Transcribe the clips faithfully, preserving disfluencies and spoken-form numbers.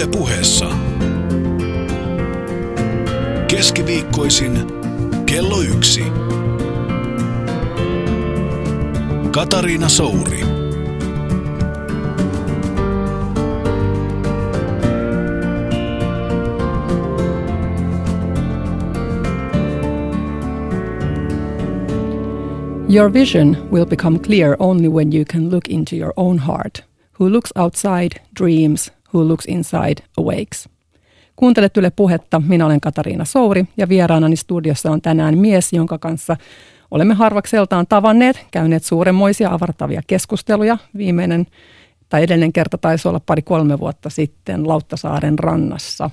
Yle Puheessa. Keskiviikkoisin kello yksi. Katariina Souri. Your vision will become clear only when you can look into your own heart. Who looks outside, dreams. Who looks inside, awakes. Kuuntelet Yle Puhetta, minä olen Katariina Souri ja vieraanani studiossa on tänään mies, jonka kanssa olemme harvakseltaan tavanneet, käyneet suuremmoisia avartavia keskusteluja. Viimeinen tai edellinen kerta taisi olla pari kolme vuotta sitten Lauttasaaren rannassa.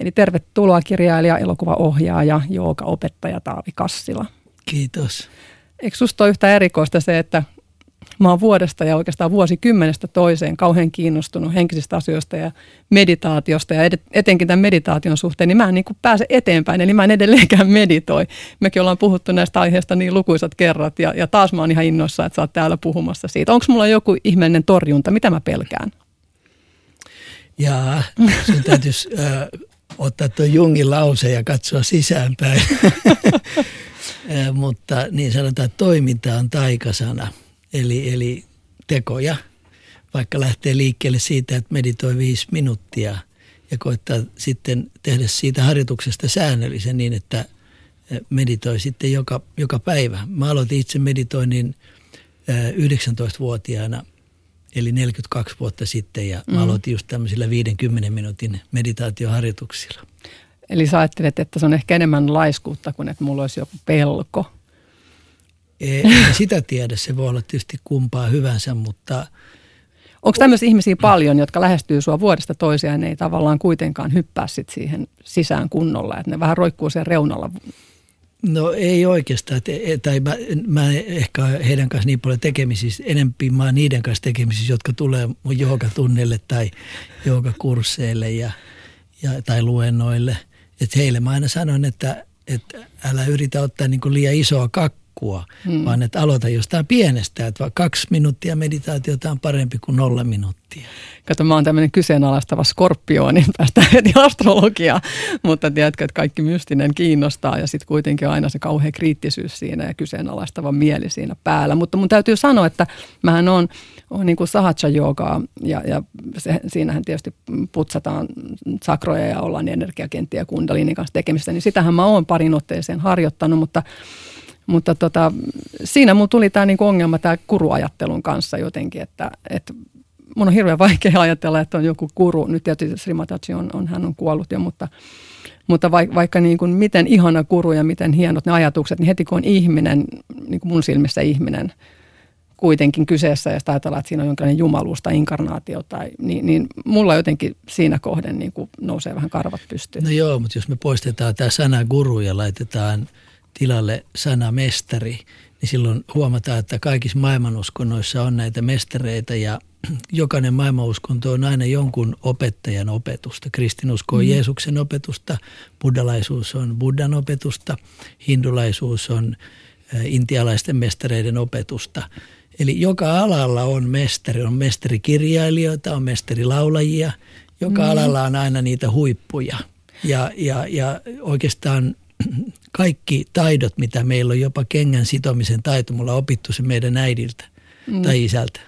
Eli tervetuloa kirjailija, elokuvaohjaaja, joogaopettaja Taavi Kassila. Kiitos. Eikö susta ole yhtä erikoista se, että mä oon vuodesta ja oikeastaan vuosikymmenestä toiseen kauhean kiinnostunut henkisistä asioista ja meditaatiosta ja etenkin tämän meditaation suhteen, niin mä en niin kuin pääse eteenpäin, eli mä en edelleenkään meditoi. Mekin ollaan puhuttu näistä aiheista niin lukuisat kerrat ja, ja taas mä oon ihan innoissa, että sä oot täällä puhumassa siitä. Onko mulla joku ihmeellinen torjunta? Mitä mä pelkään? Jaa, sun täytyisi äh, ottaa tuo Jungin lause ja katsoa sisäänpäin, äh, mutta niin sanotaan, että toiminta on taikasana. Eli, eli tekoja, vaikka lähtee liikkeelle siitä, että meditoi viisi minuuttia ja koittaa sitten tehdä siitä harjoituksesta säännöllisen niin, että meditoi sitten joka, joka päivä. Mä aloitin itse meditoinnin yhdeksäntoistavuotiaana, eli neljäkymmentäkaksi vuotta sitten, ja mä aloitin just tämmöisillä viidenkymmenen minuutin meditaatioharjoituksilla. Eli sä ajattelet, että se on ehkä enemmän laiskuutta kuin että mulla olisi joku pelko. En sitä tiedä, se voi olla tietysti kumpaa hyvänsä, mutta... Onko tämmöisiä ihmisiä paljon, jotka lähestyy sua vuodesta toiseen, ne ei tavallaan kuitenkaan hyppää sit siihen sisään kunnolla, että ne vähän roikkuu sen reunalla? No ei oikeastaan, tai mä, mä ehkä heidän kanssa niin paljon tekemisissä, enempi mä oon niiden kanssa tekemisissä, jotka tulee mun joogatunnille tai joogakursseille ja, ja, tai luennoille. Että heille mä aina sanon, että, että älä yritä ottaa niin kuin liian isoa kakkoa. Hmm. Vaan että aloita jostain pienestä, että kaksi minuuttia meditaatiota on parempi kuin nolla minuuttia. Kato, mä oon tämmöinen kyseenalaistava skorpio, niin päästään heti astrologiaan, mutta tiedätkö, että kaikki mystinen kiinnostaa ja sitten kuitenkin aina se kauhea kriittisyys siinä ja kyseenalaistava mieli siinä päällä. Mutta mun täytyy sanoa, että mähän oon, oon niin kuin sahaja joogaa ja, ja se, siinähän tietysti putsataan sakroja ja ollaan energiakenttiä ja kundalinin kanssa tekemistä, niin sitähän mä oon parin otteeseen harjoittanut, mutta Mutta tota, siinä mun tuli tämä niinku ongelma tämä guruajattelun kanssa jotenkin, että et mun on hirveän vaikea ajatella, että on joku guru. Nyt tietysti Sri Mataji on, on, hän on kuollut jo, mutta, mutta vaikka, vaikka niinku miten ihana guru ja miten hienot ne ajatukset, niin heti kun on ihminen, niin kuin mun silmissä ihminen kuitenkin kyseessä ja sitä ajatellaan, että siinä on jonkinlainen jumaluus tai inkarnaatio, tai, niin, niin mulla jotenkin siinä kohden niinku nousee vähän karvat pystyyn. No joo, mutta jos me poistetaan tämä sana guru ja laitetaan tilalle sana mestari, niin silloin huomataan, että kaikissa maailmanuskonnoissa on näitä mestareita ja jokainen maailmanuskonto on aina jonkun opettajan opetusta. Kristinusko on mm. Jeesuksen opetusta, buddhalaisuus on Buddhan opetusta, hindulaisuus on intialaisten mestareiden opetusta. Eli joka alalla on mestari, on mestarikirjailijoita, on mestarilaulajia, joka mm. alalla on aina niitä huippuja ja, ja, ja oikeastaan kaikki taidot, mitä meillä on, jopa kengän sitomisen taito, mulla on opittu se meidän äidiltä mm. tai isältä.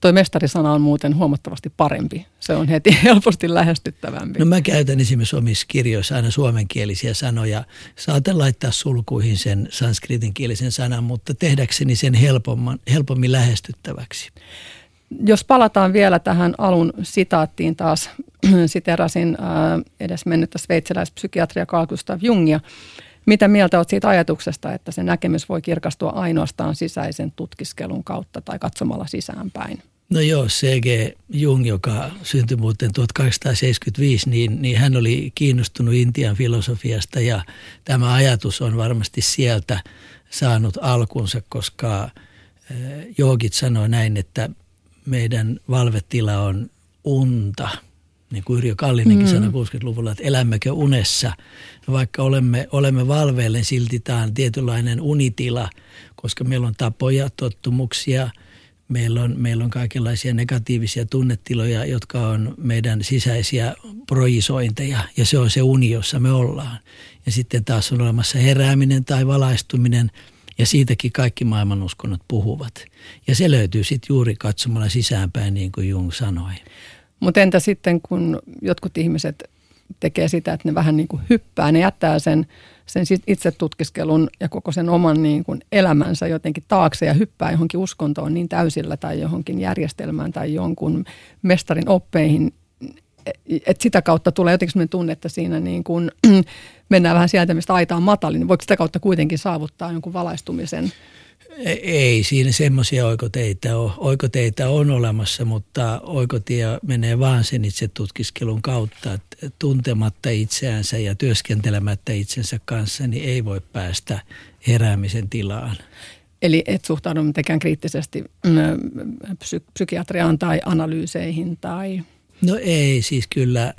Toi mestarisana on muuten huomattavasti parempi. Se on heti helposti lähestyttävämpi. No mä käytän esimerkiksi omissa kirjoissa aina suomenkielisiä sanoja. Saatan laittaa sulkuihin sen sanskritinkielisen sanan, mutta tehdäkseni sen helpomman, helpommin lähestyttäväksi. Jos palataan vielä tähän alun sitaattiin taas, siterasin edesmennyttä sveitsiläispsykiatria Carl Gustav Jungia. Mitä mieltä olet siitä ajatuksesta, että se näkemys voi kirkastua ainoastaan sisäisen tutkiskelun kautta tai katsomalla sisäänpäin? No joo, C G Jung, joka syntyi muuten tuhatkahdeksansataaseitsemänkymmentäviisi, niin, niin hän oli kiinnostunut Intian filosofiasta ja tämä ajatus on varmasti sieltä saanut alkunsa, koska joogit sanoo näin, että meidän valvetila on unta, niin kuin Yrjö Kallinenkin sanoi kuusikymmentäluvulla, että elämmekö unessa. Vaikka olemme, olemme valveille, niin silti tämä on tietynlainen unitila, koska meillä on tapoja, tottumuksia, Meillä on, meillä on kaikenlaisia negatiivisia tunnetiloja, jotka on meidän sisäisiä projisointeja, ja se on se uni, jossa me ollaan. Ja sitten taas on olemassa herääminen tai valaistuminen, ja siitäkin kaikki maailman uskonnot puhuvat. Ja se löytyy sitten juuri katsomalla sisäänpäin, niin kuin Jung sanoi. Mutta entä sitten, kun jotkut ihmiset tekee sitä, että ne vähän niin kuin hyppää, ne jättää sen, sen itse tutkiskelun ja koko sen oman niin kuin elämänsä jotenkin taakse ja hyppää johonkin uskontoon niin täysillä tai johonkin järjestelmään tai jonkun mestarin oppeihin. Et sitä kautta tulee jotenkin sellainen tunne, että siinä niin kuin mennään vähän sieltä, mistä aita on matalin. Voiko sitä kautta kuitenkin saavuttaa jonkun valaistumisen? Ei, siinä semmoisia oikoteitä ole. Oikoteitä on olemassa, mutta oikotie menee vaan sen itse tutkiskelun kautta. Tuntematta itseänsä ja työskentelemättä itsensä kanssa, niin ei voi päästä heräämisen tilaan. Eli et suhtaudu mitenkään kriittisesti psy- psykiatriaan tai analyyseihin tai... No ei, siis kyllä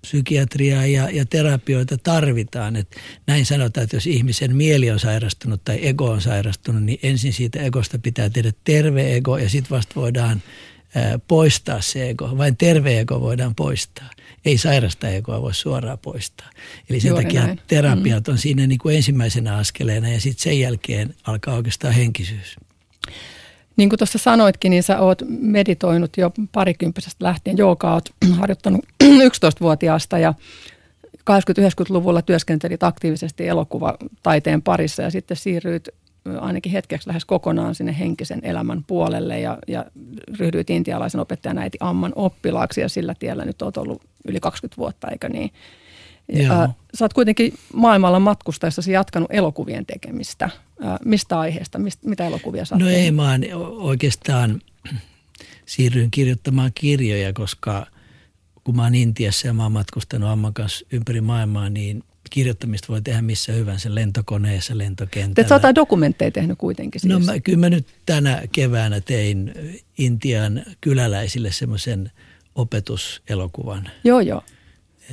psykiatriaa ja, ja terapioita tarvitaan. Et näin sanotaan, että jos ihmisen mieli on sairastunut tai ego on sairastunut, niin ensin siitä egosta pitää tehdä terve ego ja sitten vasta voidaan ää, poistaa se ego. Vain terve ego voidaan poistaa. Ei sairasta egoa voi suoraan poistaa. Eli sen Juuri takia näin. Terapiat on siinä niin kuin ensimmäisenä askeleena ja sitten sen jälkeen alkaa oikeastaan henkisyys. Niin kuin tuossa sanoitkin, niin sä oot meditoinut jo parikymppisestä lähtien. Joogaa oot harjoittanut yksitoistavuotiaasta ja kahdeksankymmentä-yhdeksänkymmentäluvulla työskentelit aktiivisesti elokuvataiteen parissa ja sitten siirryit ainakin hetkeksi lähes kokonaan sinne henkisen elämän puolelle ja, ja ryhdyit intialaisen opettajan Äiti Amman oppilaaksi ja sillä tiellä nyt oot ollut yli kaksikymmentä vuotta, eikö niin? Ja sä oot kuitenkin maailmalla matkustaessasi jatkanut elokuvien tekemistä. Mistä aiheesta, mistä, mitä elokuvia sä oot? No ei, mä oikeastaan siirryin kirjoittamaan kirjoja, koska kun mä oon Intiassa ja mä oon matkustanut Amman kanssa ympäri maailmaa, niin kirjoittamista voi tehdä missä hyvänsä, lentokoneessa, lentokentällä. Sä oot dokumentteja tehnyt kuitenkin siis. No mä, kyllä mä nyt tänä keväänä tein Intian kyläläisille semmoisen opetuselokuvan. Joo, joo.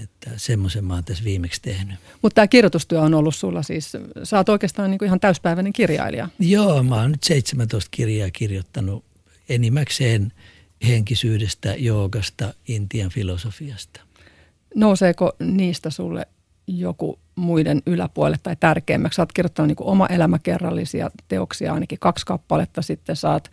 Että semmoisen mä oon tässä viimeksi tehnyt. Mutta tämä kirjoitustyö on ollut sulla siis, sä oot oikeastaan niinku ihan täyspäiväinen kirjailija. Joo, mä oon nyt seitsemäntoista kirjaa kirjoittanut enimmäkseen henkisyydestä, joogasta, Intian filosofiasta. Nouseeko niistä sulle joku muiden yläpuolelle tai tärkeämmäksi? Sä oot kirjoittanut niinku oma elämäkerrallisia teoksia, ainakin kaksi kappaletta sitten saat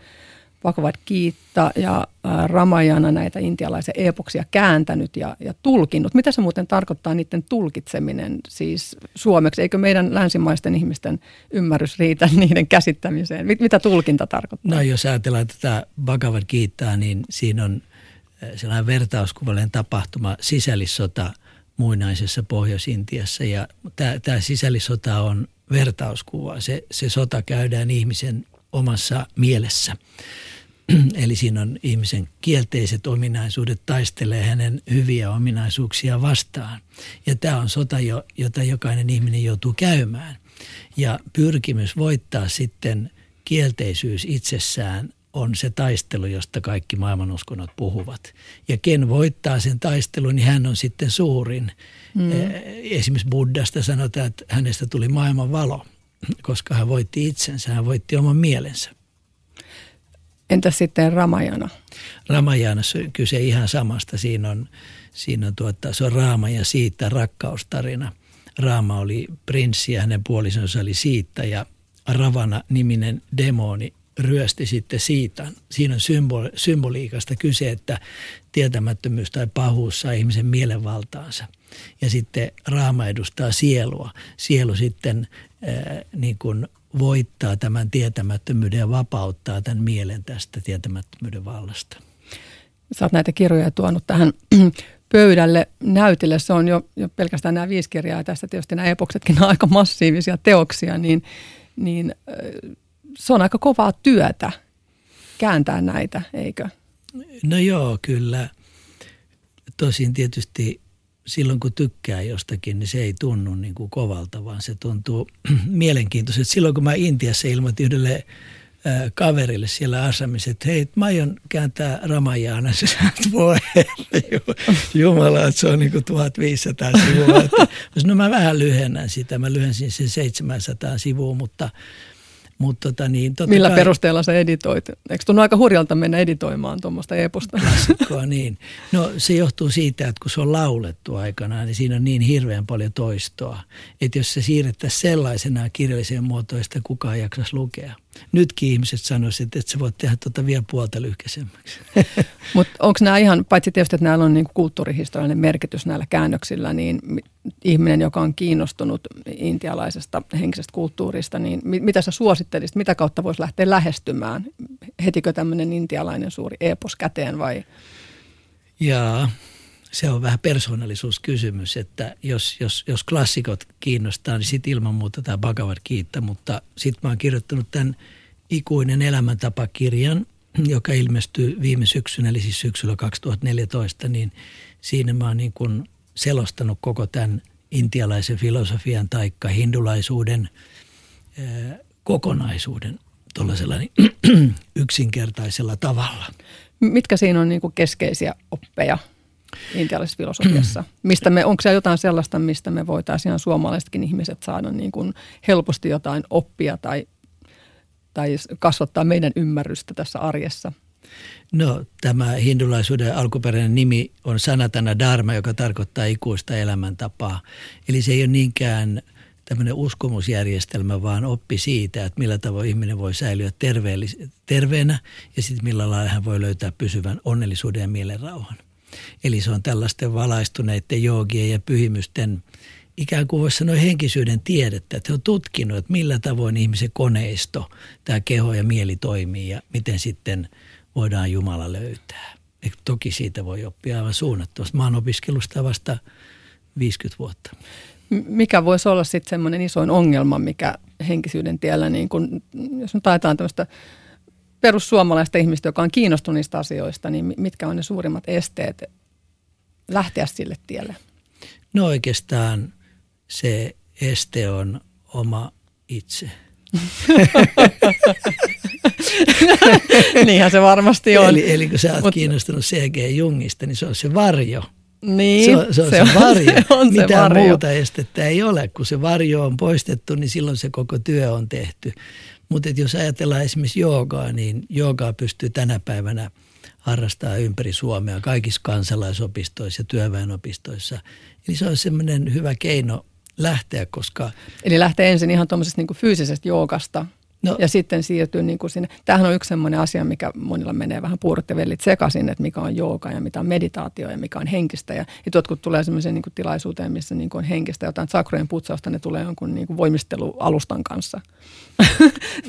Bhagavad Gita ja Ramayana, näitä intialaisia epoksia kääntänyt ja, ja tulkinnut. Mitä se muuten tarkoittaa niiden tulkitseminen siis suomeksi? Eikö meidän länsimaisten ihmisten ymmärrys riitä niiden käsittämiseen? Mit, mitä tulkinta tarkoittaa? No jos ajatellaan tätä Bhagavad Gitaa, niin siinä on sellainen vertauskuvallinen tapahtuma sisällissota muinaisessa Pohjois-Intiassa. Ja tämä, tämä sisällissota on vertauskuva. Se, se sota käydään ihmisen omassa mielessä. Eli siinä on ihmisen kielteiset ominaisuudet, taistelee hänen hyviä ominaisuuksia vastaan. Ja tämä on sota, jota jokainen ihminen joutuu käymään. Ja pyrkimys voittaa sitten kielteisyys itsessään on se taistelu, josta kaikki maailmanuskonnot puhuvat. Ja ken voittaa sen taistelun, niin hän on sitten suurin. Mm. Esimerkiksi Buddhasta sanotaan, että hänestä tuli maailman valo. Koska hän voitti itsensä, hän voitti oman mielensä. Entä sitten Ramayana? Ramayana, kyse ihan samasta. Siinä on, siinä on tuota, se on Raama ja Siita rakkaustarina. Raama oli prinssi ja hänen puolisonsa oli Siita ja Ravana-niminen demoni ryösti sitten Siitan. Siinä on symboli, symboliikasta kyse, että tietämättömyys tai pahuus saa ihmisen mielenvaltaansa. Ja sitten Raama edustaa sielua. Sielu sitten ää, niin kuin voittaa tämän tietämättömyyden ja vapauttaa tämän mielen tästä tietämättömyyden vallasta. Sä oot näitä kirjoja tuonut tähän pöydälle näytille. Se on jo, jo pelkästään nämä viisi kirjaa. Tässä tietysti nämä epoksetkin on aika massiivisia teoksia, niin, niin se on aika kovaa työtä kääntää näitä, eikö? No joo, kyllä. Tosin tietysti silloin kun tykkää jostakin, niin se ei tunnu niin kuin kovalta, vaan se tuntuu mielenkiintoiselta. Silloin kun mä Intiassa ilmoitin yhdelle äh, kaverille siellä Assamissa, että hei, mä aion kääntää Ramayana, sä saat voi. Jumala, että se on niin kuin tuhatviisisataa sivua. Että, no mä vähän lyhennän sitä, mä lyhensin sen seitsemänsataa sivua, mutta Mut tota niin, millä kai... perusteella sä editoit? Eikö tunnu aika hurjalta mennä editoimaan tuommoista eposta? Klassikkoa, niin. No se johtuu siitä, että kun se on laulettu aikanaan, niin siinä on niin hirveän paljon toistoa. Että jos se siirrettäisiin sellaisenaan kirjalliseen muotoon, sitä kukaan jaksaisi lukea. Nytkin ihmiset sanoisivat, että sä voit tehdä tuota vielä puolta lyhkäisemmäksi. Mutta onko nämä ihan, paitsi tietysti, että näillä on niinku kulttuurihistoriallinen merkitys näillä käännöksillä, niin ihminen, joka on kiinnostunut intialaisesta henkisestä kulttuurista, niin mitä sä suosittelisit, mitä kautta voisi lähteä lähestymään? Hetikö tämmöinen intialainen suuri eepos käteen vai? Jaa, se on vähän persoonallisuuskysymys, että jos, jos, jos klassikot kiinnostaa, niin sitten ilman muuta tämä Bhagavad Gita, mutta sitten mä oon kirjoittanut tämän ikuinen elämäntapakirjan, joka ilmestyy viime syksynä, eli siis syksyllä kaksituhattaneljätoista, niin siinä mä oon niin kuin selostanut koko tämän intialaisen filosofian taikka hindulaisuuden ää, kokonaisuuden tuollaisella niin, yksinkertaisella tavalla. Mitkä siinä on niin kuin keskeisiä oppeja intialaisessa filosofiassa? Mistä me, onko se jotain sellaista, mistä me voitaisiin ihan suomalaisetkin ihmiset saada niin kuin helposti jotain oppia tai, tai kasvattaa meidän ymmärrystä tässä arjessa? No, tämä hindulaisuuden alkuperäinen nimi on sanatana dharma, joka tarkoittaa ikuista elämäntapaa. Eli se ei ole niinkään tämmöinen uskomusjärjestelmä, vaan oppi siitä, että millä tavoin ihminen voi säilyä terveellis- terveenä ja sitten millä lailla hän voi löytää pysyvän onnellisuuden ja mielenrauhan. Eli se on tällaisten valaistuneiden joogien ja pyhimysten ikään kuin voisi sanoa henkisyyden tiedettä, että he on tutkinut, että millä tavoin ihmisen koneisto, tämä keho ja mieli toimii ja miten sitten voidaan Jumala löytää. Eikä toki siitä voi oppia aivan suunnattomasti. Mä oon opiskellut sitä vasta viisikymmentä vuotta. Mikä voisi olla sitten semmoinen isoin ongelma, mikä henkisyyden tiellä, niin kun, jos nyt taitaan tämmöistä perussuomalaista ihmistä, joka on kiinnostunut niistä asioista, niin mitkä on ne suurimmat esteet lähteä sille tielle? No oikeastaan se este on oma itse. Niinhän se varmasti on. Eli, eli kun sä oot Mut... kiinnostunut C G Jungista, niin se on se varjo. Niin, se on se, on se, on, se varjo. Se on se Mitään varjo. Muuta estettä ei ole. Kun se varjo on poistettu, niin silloin se koko työ on tehty. Mutta jos ajatellaan esimerkiksi joogaa, niin joogaa pystyy tänä päivänä harrastaa ympäri Suomea kaikissa kansalaisopistoissa ja työväenopistoissa. Eli se on semmoinen hyvä keino lähteä, koska... Eli lähtee ensin ihan tuommoisesta niin kuin fyysisestä joogasta. No, ja sitten siirtyy niin kuin sinne. Tämähän on yksi semmoinen asia, mikä monilla menee vähän puurot ja vellit sekaisin, että mikä on jooga ja mitä on meditaatio ja mikä on henkistä. Ja jotkut tulee semmoiseen niin kuin tilaisuuteen, missä niin kuin on henkistä jotain sakrojen putsausta, ne tulee jonkun niin kuin voimistelualustan kanssa.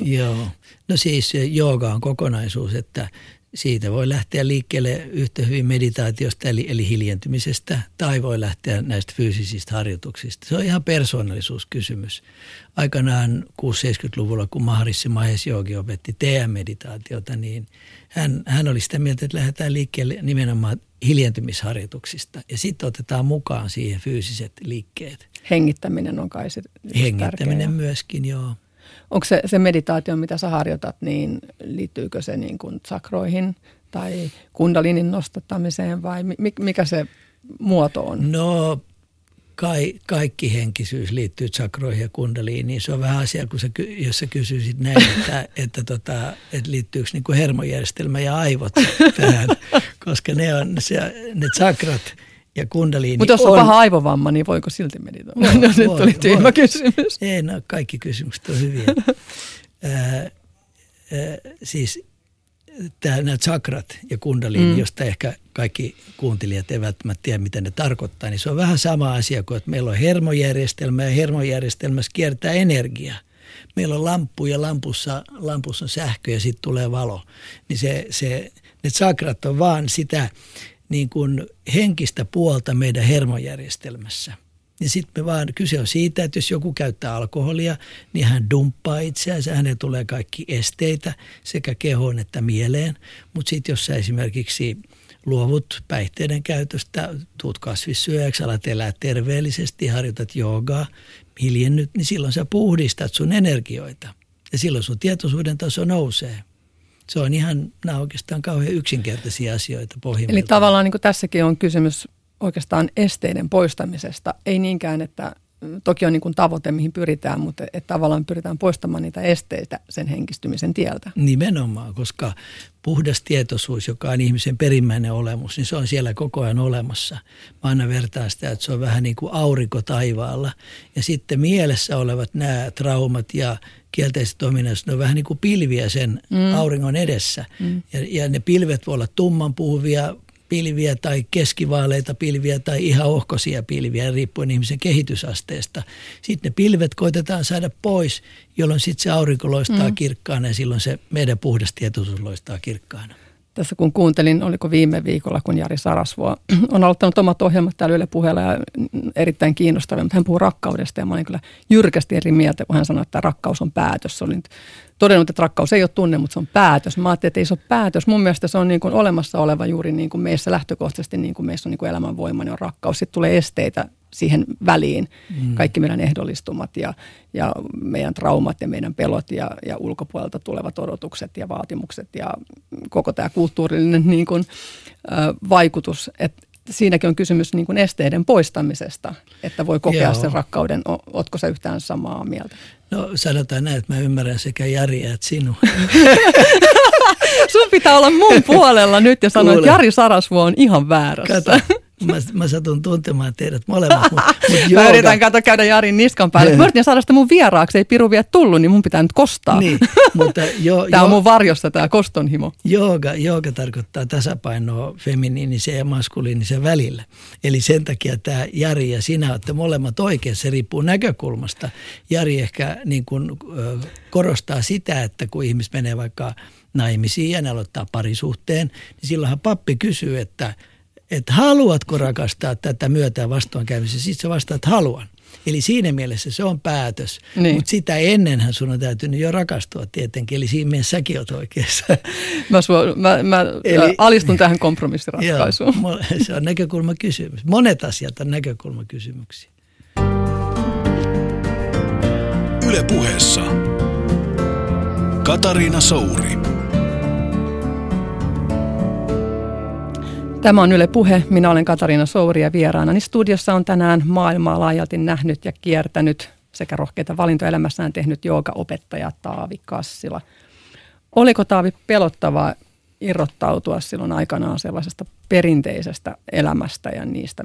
Joo. No siis jooga on kokonaisuus, että siitä voi lähteä liikkeelle yhtä hyvin meditaatiosta eli, eli hiljentymisestä tai voi lähteä näistä fyysisistä harjoituksista. Se on ihan persoonallisuuskysymys. Aikanaan kuusikymmentä-seitsemänkymmentäluvulla, kun Maharishi Mahesh Yogi opetti T M-meditaatiota, niin hän, hän oli sitä mieltä, että lähdetään liikkeelle nimenomaan hiljentymisharjoituksista ja sitten otetaan mukaan siihen fyysiset liikkeet. Hengittäminen on kai se tärkeä. Hengittäminen myöskin, joo. Onko se, se meditaatio, mitä sä harjoitat, niin liittyykö se niin kuin sakroihin tai kundalinin nostattamiseen vai mi, mikä se muoto on? No kai, kaikki henkisyys liittyy sakroihin ja kundaliiniin. Se on vähän asia, kun sä, jos sä kysyisit näin, että, että, tota, että liittyykö niin kuin hermojärjestelmä ja aivot tähän, koska ne on se, ne sakrat. Ja kundaliini Mutta jos on, on paha aivovamma, niin voiko silti meditoida? No, no, nyt oli tyhmä kysymys. Ei, no kaikki kysymykset on hyviä. äh, äh, siis tää, nämä chakrat ja kundaliini, mm. josta ehkä kaikki kuuntelijat eivät välttämättä tiedä, mitä ne tarkoittaa, niin se on vähän sama asia kuin, että meillä on hermojärjestelmä ja hermojärjestelmässä kiertää energiaa. Meillä on lamppu ja lampussa, lampussa on sähkö ja sitten tulee valo. Niin se, se, ne chakrat on vaan sitä... niin kuin henkistä puolta meidän hermojärjestelmässä. Ja sitten me vaan, kyse on siitä, että jos joku käyttää alkoholia, niin hän dumppaa itseänsä, hänen tulee kaikki esteitä sekä kehoon että mieleen. Mutta sitten jos sä esimerkiksi luovut päihteiden käytöstä, tuut kasvissyöjäksi, alat elää terveellisesti, harjoitat joogaa, hiljennyt, niin silloin sä puhdistat sun energioita ja silloin sun tietoisuuden taso nousee. Se on ihan, nämä oikeastaan kauhean yksinkertaisia asioita pohjimmiltaan. Eli tavallaan niin kuin tässäkin on kysymys oikeastaan esteiden poistamisesta. Ei niinkään, että toki on niin kuin tavoite, mihin pyritään, mutta et tavallaan pyritään poistamaan niitä esteitä sen henkistymisen tieltä. Nimenomaan, koska puhdas tietoisuus, joka on ihmisen perimmäinen olemus, niin se on siellä koko ajan olemassa. Mä aina vertaan sitä, että se on vähän niin kuin aurinko taivaalla. Ja sitten mielessä olevat nämä traumat ja kielteiset ominaisuudet on vähän niin kuin pilviä sen mm. auringon edessä. Mm. Ja, ja ne pilvet voi olla tummanpuhuvia pilviä tai keskivaaleita pilviä tai ihan ohkoisia pilviä, riippuen ihmisen kehitysasteesta. Sitten ne pilvet koitetaan saada pois, jolloin sitten se aurinko loistaa mm. kirkkaana ja silloin se meidän puhdas tietoisuus loistaa kirkkaana. Tässä kun kuuntelin, oliko viime viikolla, kun Jari Sarasvuo on aloittanut omat ohjelmat täällä Yle Puheella ja erittäin kiinnostavia, mutta hän puhuu rakkaudesta ja mä olin kyllä jyrkästi eri mieltä, kun hän sanoi, että rakkaus on päätös. Se oli nyt todennut, että rakkaus ei ole tunne, mutta se on päätös. Mä ajattelin, että ei se ole päätös. Mun mielestä se on niin kuin olemassa oleva juuri niin kuin meissä lähtökohtaisesti, niin kuin meissä on niin kuin elämänvoima, niin on rakkaus. Sitten tulee esteitä siihen väliin. Mm. Kaikki meidän ehdollistumat ja, ja meidän traumat ja meidän pelot ja, ja ulkopuolelta tulevat odotukset ja vaatimukset ja koko tämä kulttuurillinen niin kuin, ö, vaikutus. Et siinäkin on kysymys niin kuin esteiden poistamisesta, että voi kokea Joo. sen rakkauden. O, ootko sä yhtään samaa mieltä? No sanotaan näin, että mä ymmärrän sekä Jari että sinua. Sun pitää olla mun puolella nyt ja sanoa, että Jari Sarasvuo on ihan väärässä. Kato. Mä, mä satun tuntemaan teidät molemmat. Mut, mut mä yritän kato käydä Jarin niskan päälle. Mä yritin saada sitä mun vieraaksi, ei Piru vielä tullut, niin mun pitää nyt kostaa. Niin, mutta jo, tää jo, on mun varjossa tää kostonhimo. Jooga, jooga tarkoittaa tasapainoa feminiinisen ja maskuliinisen välillä. Eli sen takia tää Jari ja sinä olette molemmat oikein, se riippuu näkökulmasta. Jari ehkä niin kun, korostaa sitä, että kun ihmiset menee vaikka naimisiin ja ne aloittaa parisuhteen, niin silloinhan pappi kysyy, että että haluatko rakastaa tätä myötään vastoinkäymistä, sitten sä vastaat haluan. Eli siinä mielessä se on päätös, niin. Mutta sitä ennenhän sun on täytynyt jo rakastua tietenkin, eli siinä mielessä säkin oot oikeassa. Mä, suo, mä, mä eli, alistun tähän kompromissiratkaisuun. Joo, se on näkökulmakysymys. Monet asiat on näkökulmakysymyksiä. Yle Puheessa Katariina Souri. Tämä on Yle Puhe. Minä olen Katariina Souri ja vieraanani studiossa on tänään maailmaa laajalti nähnyt ja kiertänyt sekä rohkeita valintoja elämässään tehnyt joogaopettaja Taavi Kassila. Oliko Taavi pelottavaa irrottautua silloin aikanaan sellaisesta perinteisestä elämästä ja niistä,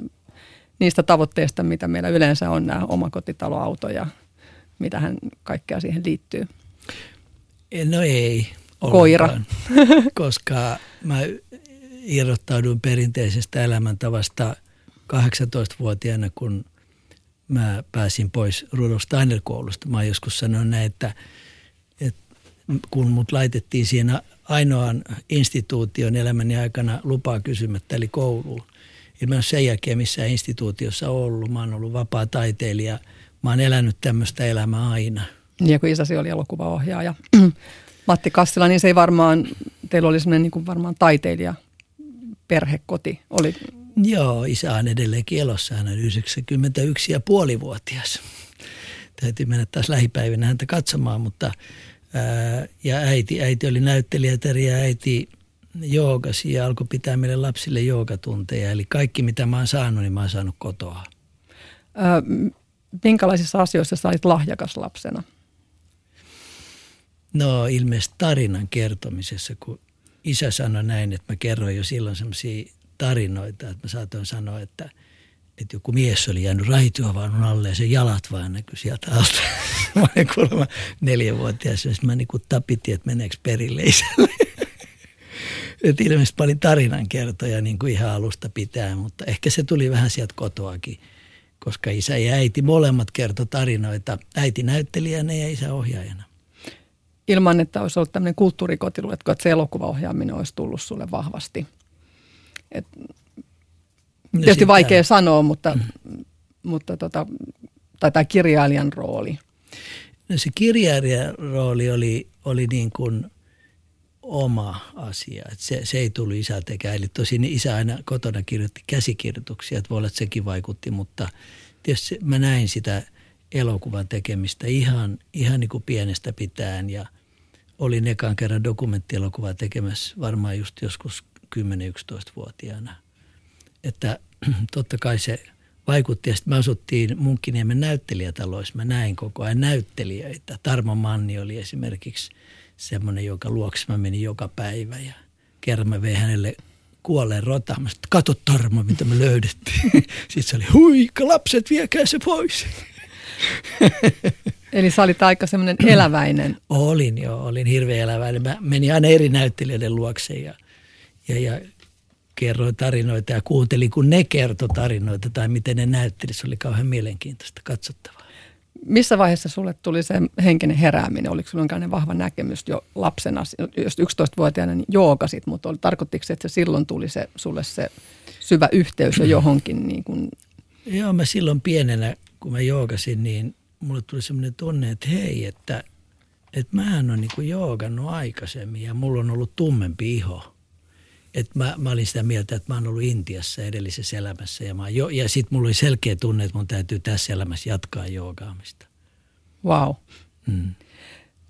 niistä tavoitteista, mitä meillä yleensä on, nämä omakotitaloauto ja mitähän kaikkea siihen liittyy? No ei. Koira. Ollenkaan, koska mä... irrottauduin perinteisestä elämäntavasta kahdeksantoistavuotiaana, kun mä pääsin pois Rudolf Steiner-koulusta. Mä oon joskus sanonut näin, että, että kun mut laitettiin siihen ainoaan instituution elämäni aikana lupaa kysymättä, eli kouluun. Ja mä en ole sen jälkeen missään instituutiossa ollut. Mä oon ollut vapaa taiteilija. Mä oon elänyt tämmöistä elämää aina. Ja kun isäsi oli elokuvaohjaaja Matti Kassila, niin se ei varmaan, teillä oli semmoinen niin kuin varmaan taiteilija. Perhekoti oli. Joo, isä on edelleenkin elossa. Hän on yhdeksänkymmentäyksi ja puoli vuotias. Täytyy mennä taas lähipäivinä häntä katsomaan, mutta ää, ja äiti, äiti oli näyttelijätär ja äiti joogasi ja alkoi pitää meille lapsille joogatunteja. Eli kaikki, mitä mä oon saanut, niin mä oon saanut kotoa. Ää, minkälaisissa asioissa sä olit lahjakas lapsena? No ilmeisesti tarinan kertomisessa, kun isä sanoi näin, että mä kerroin jo silloin semmoisia tarinoita, että mä saatoin sanoa, että, että joku mies oli jäänyt raitiovaunun alle ja sen jalat vaan näkyi sieltä alta. Mä olin kuulemma neljävuotias ja sitten mä niin kuin tapitin, että meneekö perille isälle. Että ilmeisesti paljon tarinankertoja niin kuin ihan alusta pitää, mutta ehkä se tuli vähän sieltä kotoakin, koska isä ja äiti molemmat kertoi tarinoita. Äiti näyttelijänä ja isä ohjaajana. Ilman, että olisi ollut tämmöinen kulttuurikotilu, että se elokuvaohjaaminen olisi tullut sulle vahvasti. Et, no tietysti sitä vaikea sanoa, mutta, mm. mutta tota, tai tämä kirjailijan rooli. No se kirjailijan rooli oli, oli niin kuin oma asia. Et se, se ei tullut isältä eikä. Eli tosin isä aina kotona kirjoitti käsikirjoituksia, että voi olla, että sekin vaikutti, mutta tietysti mä näin sitä elokuvan tekemistä ihan, ihan niin kuin pienestä pitäen ja olin ekan kerran dokumenttielokuvaa tekemässä varmaan just joskus kymmenen yksitoistavuotiaana. Että totta kai se vaikutti. Ja sitten me asuttiin Munkiniemen näyttelijätaloissa. Mä näin koko ajan näyttelijöitä. Tarmo Manni oli esimerkiksi semmoinen, joka luokse mä menin joka päivä. Ja kerran mä vein hänelle kuolleen rotaan. Mä sanoin, kato Tarmo, mitä me löydettiin. Sitten se oli, huika lapset, viekää se pois. Eli sä olit aika semmoinen eläväinen. Olin joo, olin hirveän eläväinen. Mä menin aina eri näyttelijöiden luokse ja, ja, ja kerroin tarinoita ja kuuntelin, kun ne kertoi tarinoita tai miten ne näytteli. Se oli kauhean mielenkiintoista katsottavaa. Missä vaiheessa sulle tuli se henkinen herääminen? Oliko sulla vahva näkemys jo lapsena, jos yksitoistavuotiaana niin joogasit, mutta tarkoittiko se, että silloin tuli se, sulle se syvä yhteys jo johonkin? Niin kun... Joo, mä silloin pienenä, kun mä joogasin, niin mulle tuli semmoinen tunne, että hei, että, että mähän on niinku joogannut aikaisemmin ja mulla on ollut tummempi iho. Että mä, mä olin sitä mieltä, että mä oon ollut Intiassa edellisessä elämässä ja, mä jo, ja sit mulla oli selkeä tunne, että mun täytyy tässä elämässä jatkaa joogaamista. Vau. Wow. Mm.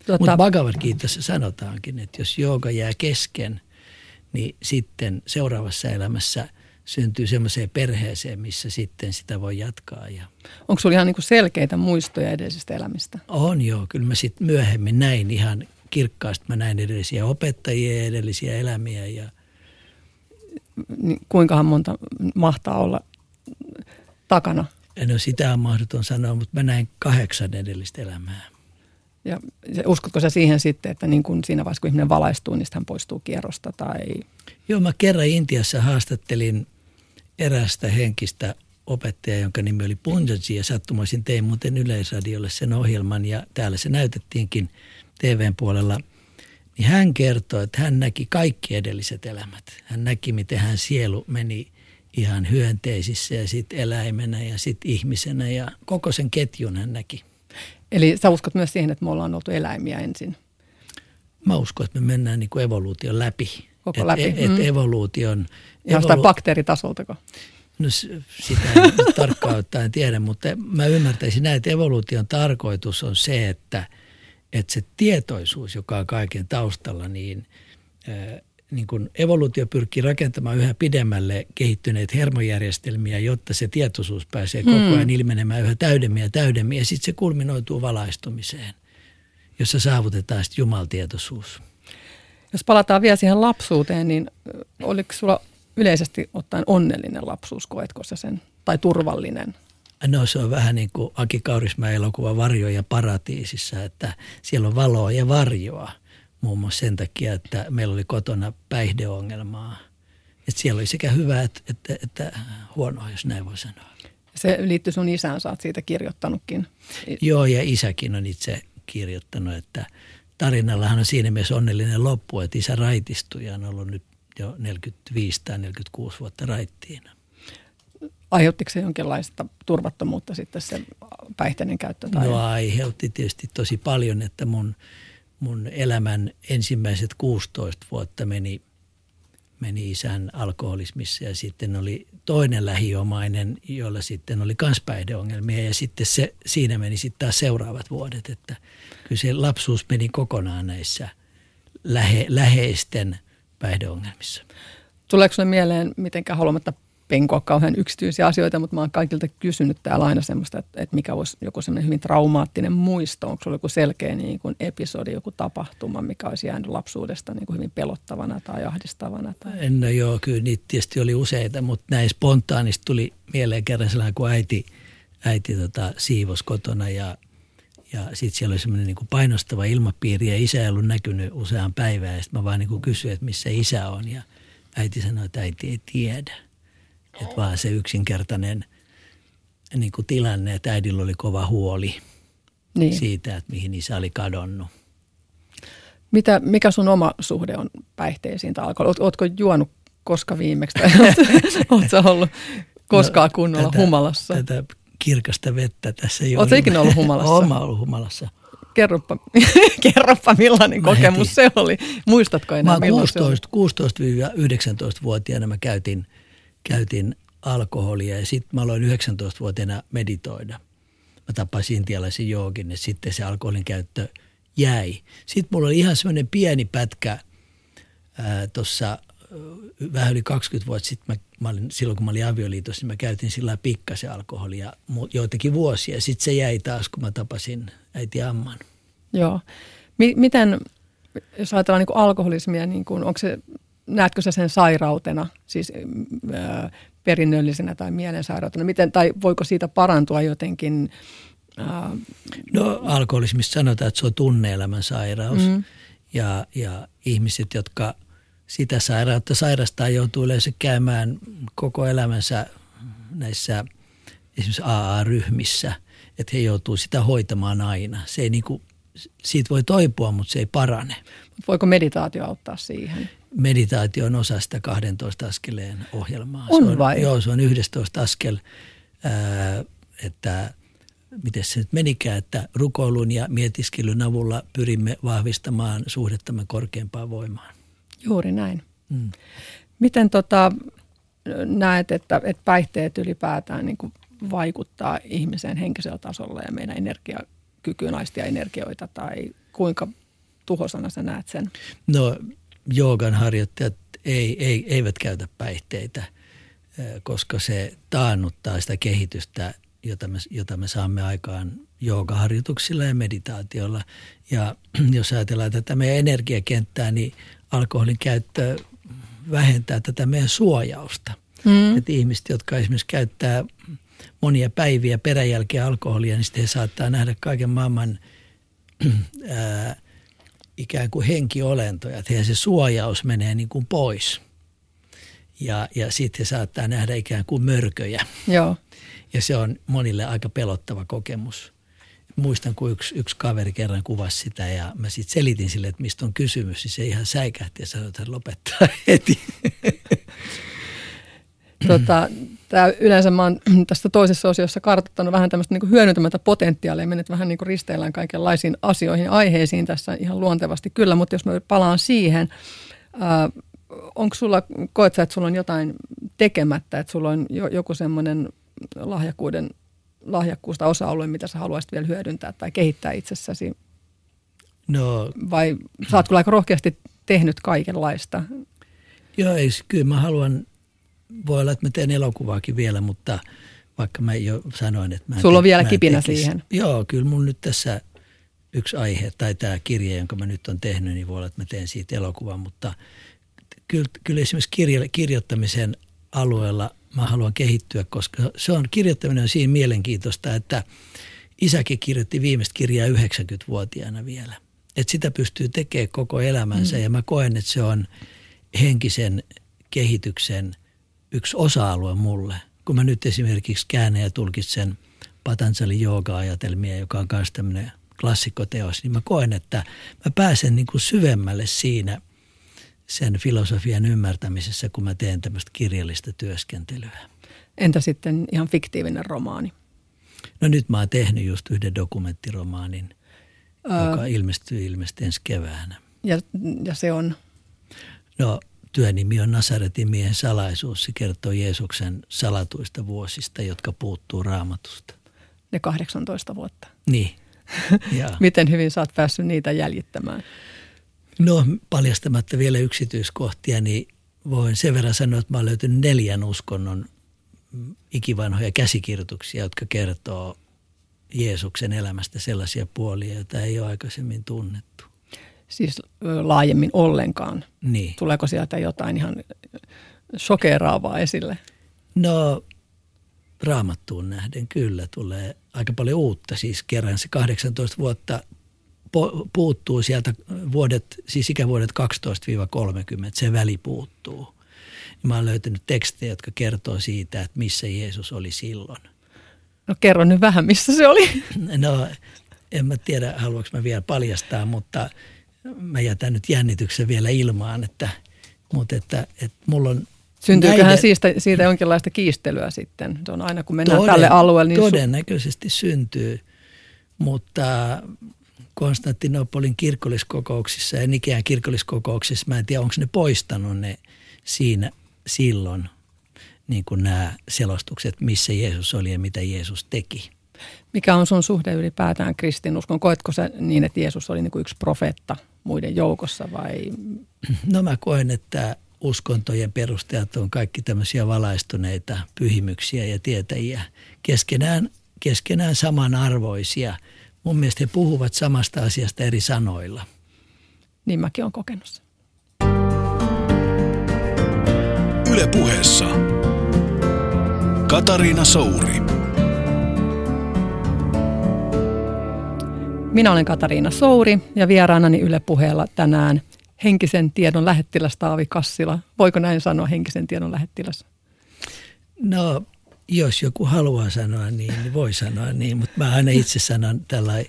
Tota... Mutta Bhagavad Gitassa sanotaankin, että jos jooga jää kesken, niin sitten seuraavassa elämässä syntyy semmoiseen perheeseen, missä sitten sitä voi jatkaa. Ja... Onko sulla ihan niinku selkeitä muistoja edellisistä elämistä? On joo, kyllä mä sitten myöhemmin näin ihan kirkkaasti. Mä näin edellisiä opettajia ja edellisiä elämiä. Ja... Niin, kuinkahan monta mahtaa olla takana? No sitä on mahdoton sanoa, mutta mä näin kahdeksan edellistä elämää. Ja uskotko sä siihen sitten, että niin kun siinä vaiheessa, kun ihminen valaistuu, niin hän poistuu kierrosta tai... Joo, mä kerran Intiassa haastattelin erästä henkistä opettajaa, jonka nimi oli Punjansi, ja sattumaisin tein muuten Yleisradiolle sen ohjelman, ja täällä se näytettiinkin T V:n puolella. Niin hän kertoi, että hän näki kaikki edelliset elämät. Hän näki, miten hän sielu meni ihan hyönteisissä ja sitten eläimenä ja sitten ihmisenä, ja koko sen ketjun hän näki. Eli sä uskot myös siihen, että me ollaan oltu eläimiä ensin? Mä uskon, että me mennään niin kuin evoluution läpi. Koko et, läpi. Että mm. evoluution... Ja evolu... bakteeritasoltako? No sitä en tarkkaan ottaen tiedä, mutta mä ymmärtäisin näin, että evoluution tarkoitus on se, että, että se tietoisuus, joka on kaiken taustalla, niin, äh, niin kun evoluutio pyrkii rakentamaan yhä pidemmälle kehittyneitä hermojärjestelmiä, jotta se tietoisuus pääsee mm. koko ajan ilmenemään yhä täydemmin ja täydemmin, ja sitten se kulminoituu valaistumiseen, jossa saavutetaan sitten jumaltietoisuus. Jos palataan vielä siihen lapsuuteen, niin oliko sulla yleisesti ottaen onnellinen lapsuus, koetko sä sen, tai turvallinen? No se on vähän niin kuin Aki Kaurismäen elokuva Varjo ja paratiisissa, että siellä on valoa ja varjoa, muun muassa sen takia, että meillä oli kotona päihdeongelmaa. Että siellä oli sekä hyvää että, että, että huonoa, jos näin voi sanoa. Se liittyy sun isään, sä oot siitä kirjoittanutkin. Joo, ja isäkin on itse kirjoittanut, että... Tarinallahan on siinä mielessä onnellinen loppu, että isä raitistui ja on ollut nyt jo neljäkymmentäviisi tai neljäkymmentäkuusi vuotta raittiina. Aiheuttiko se jonkinlaista turvattomuutta sitten se päihteinen käyttö? Tai... No aiheutti tietysti tosi paljon, että mun, mun elämän ensimmäiset kuusitoista vuotta meni, meni isän alkoholismissa ja sitten oli toinen lähiomainen, jolla sitten oli kans päihdeongelmia ja sitten se, siinä meni sitten taas seuraavat vuodet, että kyllä se lapsuus meni kokonaan näissä lähe, läheisten päihdeongelmissa. Tuleeko sinulle mieleen, mitenkään haluamatta penkoa kauhean yksityisiä asioita, mutta mä oon kaikilta kysynyt täällä aina semmoista, että, että mikä olisi joku semmoinen hyvin traumaattinen muisto, onko sulla joku selkeä niin kuin episodi, joku tapahtuma, mikä olisi jäänyt lapsuudesta niin kuin hyvin pelottavana tai ahdistavana? Tai... No joo, kyllä niitä tietysti oli useita, mutta näin spontaanista tuli mieleen kerran sellainen, kun äiti, äiti tota, siivosi kotona ja Ja sitten siellä oli semmoinen niin kuin painostava ilmapiiri ja isä ei ollut näkynyt useaan päivään. Ja sitten mä vaan niin kuin kysyin, että missä isä on. Ja äiti sanoi, että äiti ei tiedä. Että vaan se yksinkertainen niin kuin tilanne, että äidillä oli kova huoli niin siitä, että mihin isä oli kadonnut. Mitä, mikä sun oma suhde on päihteisiin tai alkoholiin? Ootko juonut koska viimeksi tai oot sä ollut koskaan kunnolla no, tätä, humalassa? Tätä kirkasta vettä tässä joudun. Oletko ikinä ollut humalassa? Olen ollut humalassa. Kerropa, kerropa millainen mä kokemus heti. Se oli. Muistatko enää milloin kuusitoista, kuusitoista-yhdeksäntoista-vuotiaana mä käytin, käytin alkoholia ja sitten mä aloin yhdeksäntoista-vuotiaana meditoida. Mä tapasin intialaisen joogin ja sitten se alkoholin käyttö jäi. Sitten mulla oli ihan semmoinen pieni pätkä tuossa vähän yli kaksikymmentä vuotta sitten, mä, mä olin, silloin kun mä olin avioliitossa, niin mä käytin sillä lailla pikkasen alkoholia joitakin vuosia. Sitten se jäi taas, kun mä tapasin äiti Amman. Joo. M- miten, jos ajatellaan niin kuin alkoholismia, niin kuin, onko se, näetkö sä sen sairautena, siis äh, perinnöllisenä tai mielensairautena? Miten, tai voiko siitä parantua jotenkin? Äh, no alkoholismista sanotaan, että se on tunne-elämän sairaus. Mm-hmm. Ja, ja ihmiset, jotka sitä sairautta sairastaa, joutuu yleensä käymään koko elämänsä näissä esimerkiksi A A-ryhmissä, että he joutuu sitä hoitamaan aina. Se ei niin kuin, siitä voi toipua, mutta se ei parane. Voiko meditaatio auttaa siihen? Meditaatio on osa sitä kahdentoista askeleen ohjelmaa. On, se on vai? Joo, se on yksitoista askel, ää, että miten se nyt menikään, että rukoilun ja mietiskelyn avulla pyrimme vahvistamaan suhdettamme korkeampaan voimaan. Juuri näin. Mm. Miten tota, näet, että, että päihteet ylipäätään niin kuin vaikuttaa ihmiseen henkisellä tasolla ja meidän energiakykyyn aistia energioita, tai kuinka tuhosana sä näet sen? No, joogan harjoittajat ei, ei, eivät käytä päihteitä, koska se taannuttaa sitä kehitystä, jota me, jota me saamme aikaan joogaharjoituksilla ja meditaatiolla. Ja jos ajatellaan tätä meidän energiakenttää, niin alkoholin käyttö vähentää tätä meidän suojausta. Mm. Että ihmiset, jotka esimerkiksi käyttää monia päiviä peräjälkeä alkoholia, niin sitten he saattaa nähdä kaiken maailman ää, ikään kuin henkiolentoja. Että heidän se suojaus menee niin kuin pois. Ja, ja sitten he saattaa nähdä ikään kuin mörköjä. Joo. Ja se on monille aika pelottava kokemus. Muistan, kun yksi, yksi kaveri kerran kuvasi sitä ja mä sitten selitin sille, että mistä on kysymys. Ja se ihan säikähti ja sanoi, että hän lopettaa heti. Tota, tää yleensä mä oon tästä toisessa osiossa kartoittanut vähän tämmöistä niinku hyödyntämättä potentiaalia. Menet vähän niinku risteillään kaikenlaisiin asioihin, aiheisiin tässä ihan luontevasti kyllä. Mutta jos mä palaan siihen, ää, onko sulla, koet sä, että sulla on jotain tekemättä, että sulla on jo, joku semmoinen lahjakkuuden lahjakkuusta osa-alue, mitä sä haluaisit vielä hyödyntää tai kehittää itsessäsi? No, vai sä oot kyllä aika rohkeasti tehnyt kaikenlaista? Joo, ei, kyllä mä haluan, voi olla, että mä teen elokuvaakin vielä, mutta vaikka mä jo sanoin, että mä Sulla te, on vielä kipinä tekis, siihen? Joo, kyllä mun nyt tässä yksi aihe tai tämä kirja, jonka mä nyt on tehnyt, niin voi olla, että mä teen siitä elokuvan, mutta kyllä, kyllä esimerkiksi kirja, kirjoittamisen alueella mä haluan kehittyä, koska se on, kirjoittaminen on siinä mielenkiintoista, että isäkin kirjoitti viimeistä kirjaa yhdeksänkymmentävuotiaana vielä. Että sitä pystyy tekemään koko elämänsä mm. ja mä koen, että se on henkisen kehityksen yksi osa-alue mulle. Kun mä nyt esimerkiksi käännän ja tulkitsen Patanjalin jooga-ajatelmia, joka on myös tämmöinen klassikkoteos, niin mä koen, että mä pääsen niin kuin syvemmälle siinä sen filosofian ymmärtämisessä, kun mä teen tämmöistä kirjallista työskentelyä. Entä sitten ihan fiktiivinen romaani? No nyt mä oon tehnyt just yhden dokumenttiromaanin, öö, joka ilmestyy ilmeisesti ensi keväänä. Ja, ja se on? No työnimi on Nasaretin miehen salaisuus. Se kertoo Jeesuksen salatuista vuosista, jotka puuttuu Raamatusta. Ne kahdeksantoista vuotta? Niin. Miten hyvin sä oot päässyt niitä jäljittämään? No paljastamatta vielä yksityiskohtia, niin voin sen verran sanoa, että mä oon löytynyt neljän uskonnon ikivanhoja käsikirjoituksia, jotka kertoo Jeesuksen elämästä sellaisia puolia, joita ei ole aikaisemmin tunnettu. Siis laajemmin ollenkaan? Niin. Tuleeko sieltä jotain ihan shokeraavaa esille? No Raamattuun nähden kyllä tulee aika paljon uutta, siis kerran se kahdeksantoista vuotta. Puuttuu sieltä vuodet, siis ikävuodet kaksitoista kolmekymmentä, se väli puuttuu. Mä oon löytänyt tekstejä, jotka kertoo siitä, että missä Jeesus oli silloin. No kerro nyt vähän, missä se oli. No en mä tiedä, haluanko mä vielä paljastaa, mutta mä jätän nyt jännityksen vielä ilmaan, että, mutta että, että mulla on... Syntyyköhän näiden... siitä, siitä jonkinlaista kiistelyä sitten? Se on aina, kun mennään Toden, tälle alueelle. Niin todennäköisesti su- syntyy, mutta... Konstantinopolin kirkolliskokouksissa ja Nikean kirkolliskokouksissa, mä en tiedä, onko ne poistanut ne siinä silloin, niin kuin nämä selostukset, missä Jeesus oli ja mitä Jeesus teki. Mikä on sun suhde ylipäätään kristinuskon? Koetko sä niin, että Jeesus oli niin kuin yksi profeetta muiden joukossa vai? No mä koen, että uskontojen perustajat on kaikki tämmöisiä valaistuneita pyhimyksiä ja tietäjiä, keskenään, keskenään samanarvoisia. Mun mielestä he puhuvat samasta asiasta eri sanoilla. Niin mäkin olen kokenut sen. Yle Puheessa Katariina Souri. Minä olen Katariina Souri ja vieraanani Yle Puheella tänään henkisen tiedon lähettiläs Taavi Kassila. Voiko näin sanoa, henkisen tiedon lähettiläs? No, jos joku haluaa sanoa niin, niin voi sanoa niin, mutta mä aina itse sanon tällainen,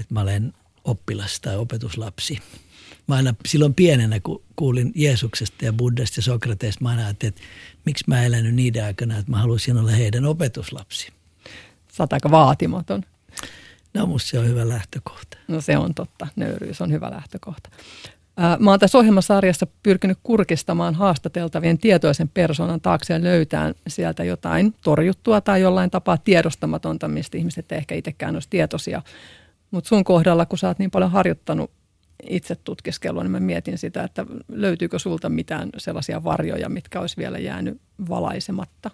että mä olen oppilas tai opetuslapsi. Mä aina silloin pienenä, kun kuulin Jeesuksesta ja Buddhasta ja Sokrateesta, mä aina ajattelin, että miksi mä elänyt niiden aikana, että mä haluaisin olla heidän opetuslapsi. Sä oot aika vaatimaton. No musta se on hyvä lähtökohta. No se on totta, nöyryys on hyvä lähtökohta. Mä oon tässä ohjelmasarjassa pyrkinyt kurkistamaan haastateltavien tietoisen persoonan taakse ja löytään sieltä jotain torjuttua tai jollain tapaa tiedostamatonta, mistä ihmiset ei ehkä itsekään olisi tietoisia. Mutta sun kohdalla, kun sä oot niin paljon harjoittanut itse tutkiskelua, niin mä mietin sitä, että löytyykö sulta mitään sellaisia varjoja, mitkä olisi vielä jäänyt valaisematta?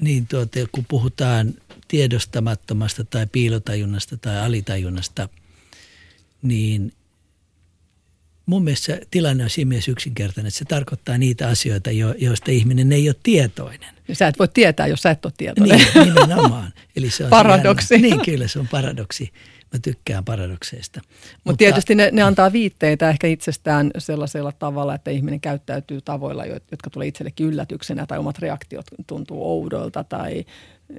Niin, tuota, kun puhutaan tiedostamattomasta tai piilotajunnasta tai alitajunnasta, niin mun mielestä tilanne on siinä mielessä yksinkertainen, että se tarkoittaa niitä asioita, joista ihminen ei ole tietoinen. Sä et voi tietää, jos sä et ole tietoinen. Niin, nimenomaan. Eli se on paradoksi. Jännä. Niin, kyllä se on paradoksi. Mä tykkään paradokseista. Mut Mutta tietysti ne, ne antaa viitteitä ehkä itsestään sellaisella tavalla, että ihminen käyttäytyy tavoilla, jotka tulee itsellekin yllätyksenä tai omat reaktiot tuntuu oudoilta tai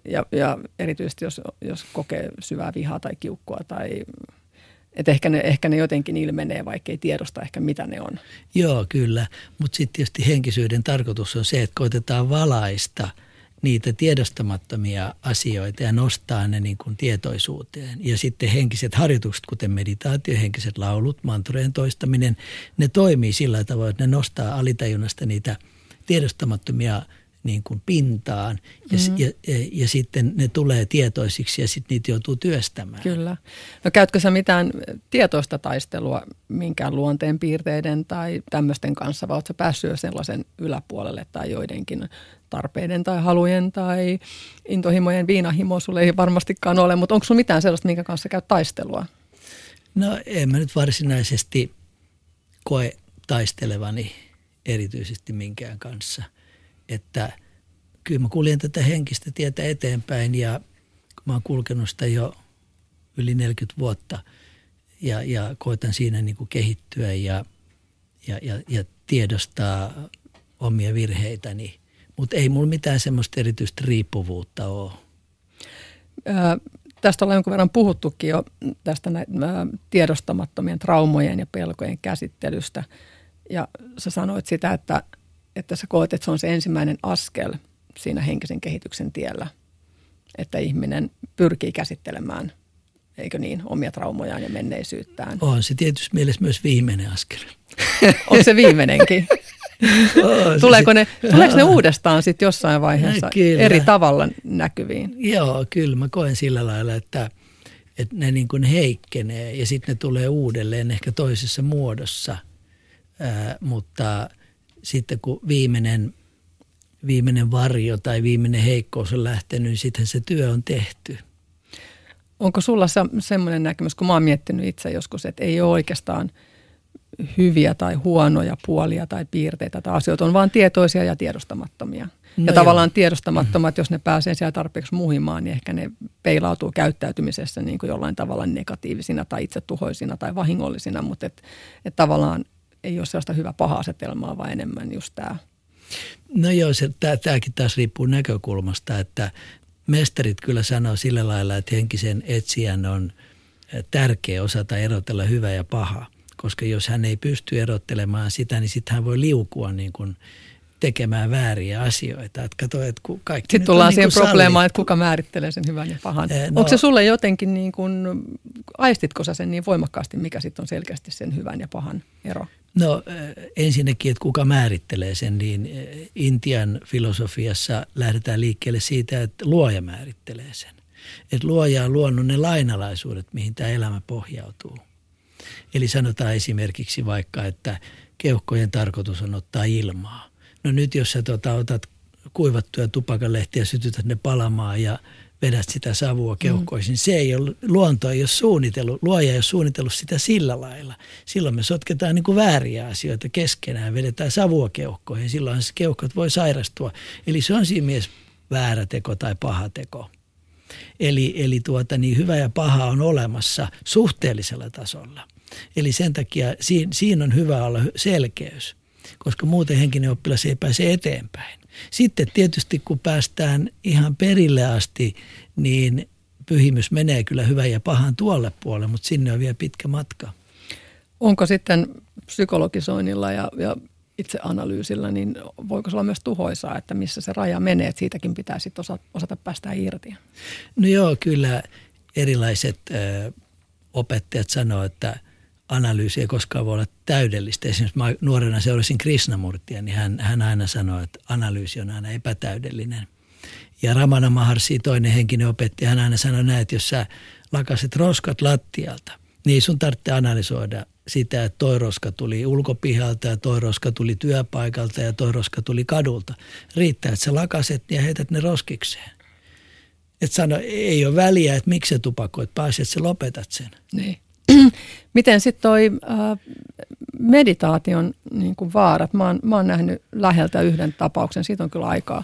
ja, ja erityisesti jos, jos kokee syvää vihaa tai kiukkua tai että ehkä ne, ehkä ne jotenkin ilmenee, vaikka ei tiedosta ehkä mitä ne on. Joo, kyllä. Mutta sitten tietysti henkisyyden tarkoitus on se, että koitetaan valaista niitä tiedostamattomia asioita ja nostaa ne niin kuin tietoisuuteen. Ja sitten henkiset harjoitukset, kuten meditaatio, henkiset laulut, mantrojen toistaminen, ne toimii sillä tavalla, että ne nostaa alitajunnasta niitä tiedostamattomia niin kuin pintaan ja, mm-hmm. ja, ja, ja sitten ne tulee tietoisiksi ja sitten niitä joutuu työstämään. Kyllä. No käytkö sä mitään tietoista taistelua minkään luonteen piirteiden tai tämmöisten kanssa, vai ootko sä päässyt sellaisen yläpuolelle tai joidenkin tarpeiden tai halujen tai intohimojen viinahimo sulle ei varmastikaan ole, mutta onko sulla mitään sellaista, minkä kanssa käyt taistelua? No en mä nyt varsinaisesti koe taistelevani erityisesti minkään kanssa. Että kyllä mä kuljen tätä henkistä tietä eteenpäin ja mä oon kulkenut sitä jo yli neljäkymmentä vuotta ja, ja koitan siinä niin kuin kehittyä ja, ja, ja, ja tiedostaa omia virheitäni. Mutta ei mulla mitään semmoista erityistä riippuvuutta ole. Ää, tästä ollaan jonkun verran puhuttukin jo tästä nä- tiedostamattomien traumojen ja pelkojen käsittelystä ja sä sanoit sitä, että että sä koet, että se on se ensimmäinen askel siinä henkisen kehityksen tiellä, että ihminen pyrkii käsittelemään, eikö niin, omia traumojaan ja menneisyyttään. On se tietysti mielessä myös viimeinen askel. Onko se viimeinenkin? On, tuleeko ne, tuleeko ne uudestaan sitten jossain vaiheessa kyllä. eri tavalla näkyviin? Joo, kyllä. Mä koen sillä lailla, että, että ne niin kuin heikkenee ja sitten ne tulee uudelleen ehkä toisessa muodossa, äh, mutta sitten kun viimeinen, viimeinen varjo tai viimeinen heikkous on lähtenyt, niin sitten se työ on tehty. Onko sulla semmoinen näkemys, kun mä oon miettinyt itse joskus, että ei ole oikeastaan hyviä tai huonoja puolia tai piirteitä tai asioita, on vaan tietoisia ja tiedostamattomia. No ja joo. Tavallaan tiedostamattomat, jos ne pääsee siellä tarpeeksi muhimaan, niin ehkä ne peilautuu käyttäytymisessä niin kuin jollain tavalla negatiivisina tai itsetuhoisina tai vahingollisina, mutta et, et tavallaan ei ole sellaista hyvä paha asetelmaa, vaan enemmän just tämä. No joo, se, tää, tämäkin taas riippuu näkökulmasta, että mestarit kyllä sanoo sillä lailla, että henkisen etsijän on tärkeä osata erotella hyvä ja paha, koska jos hän ei pysty erottelemaan sitä, niin sitten hän voi liukua niin kuin tekemään vääriä asioita. Että kato, että kaikki sitten tullaan siihen niin probleemaan, että kuka määrittelee sen hyvän ja pahan. No, onko se sulle jotenkin, niin kuin, aistitko sä sen niin voimakkaasti, mikä sitten on selkeästi sen hyvän ja pahan ero? No ensinnäkin, että kuka määrittelee sen, niin Intian filosofiassa lähdetään liikkeelle siitä, että luoja määrittelee sen. Että luoja on luonut ne lainalaisuudet, mihin tämä elämä pohjautuu. Eli sanotaan esimerkiksi vaikka, että keuhkojen tarkoitus on ottaa ilmaa. No nyt jos sä tota, otat kuivattuja tupakanlehtiä, sytytät ne palamaan ja vedät sitä savua keuhkoihin. Mm. Se ei ole, luonto ei ole suunnitellut, luoja ei ole suunnitellut sitä sillä lailla. Silloin me sotketaan niin kuin vääriä asioita keskenään, vedetään savua keuhkoihin. Silloin keuhkot voi sairastua. Eli se on siinä mielessä väärä teko tai paha teko. Eli, eli tuota, niin hyvä ja paha on olemassa suhteellisella tasolla. Eli sen takia siinä, siinä on hyvä olla selkeys, koska muuten henkinen oppilas ei pääse eteenpäin. Sitten tietysti kun päästään ihan perille asti, niin pyhimys menee kyllä hyvän ja pahan tuolle puolelle, mutta sinne on vielä pitkä matka. Onko sitten psykologisoinnilla ja, ja itseanalyysillä, niin voiko se olla myös tuhoisaa, että missä se raja menee, että siitäkin pitää sitten osata, osata päästä irti? No joo, kyllä erilaiset ö, opettajat sanoo, että analyysi ei koskaan voi olla täydellistä. Esimerkiksi mä nuorena seurasin Krishnamurtia, niin hän, hän aina sanoi, että analyysi on aina epätäydellinen. Ja Ramana Maharshi, toinen henkinen opettaja, hän aina sanoi näin, että jos sä lakaset roskat lattialta, niin ei sun tarvitse analysoida sitä, että toi roska tuli ulkopihalta ja toi roska tuli työpaikalta ja toi roska tuli kadulta. Riittää, että sä lakaset ja heität ne roskikseen. Että sano, ei ole väliä, että miksi sä tupakoit, pääset, että sä lopetat sen. Niin. Miten sitten toi äh, meditaation niin kuin vaarat? Mä oon, mä oon nähnyt läheltä yhden tapauksen, siitä on kyllä aikaa,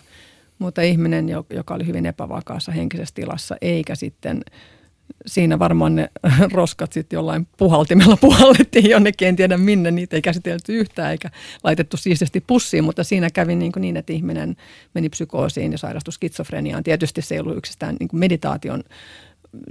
mutta ihminen, joka oli hyvin epävakaassa henkisessä tilassa, eikä sitten siinä varmaan ne roskat sitten jollain puhaltimella puhallettiin jonnekin, en tiedä minne, niitä ei käsitelty yhtään eikä laitettu siistesti pussiin, mutta siinä kävi niin, kuin niin että ihminen meni psykoosiin ja sairastui skitsofreniaan. Tietysti se ei ollut yksistään niin kuin meditaation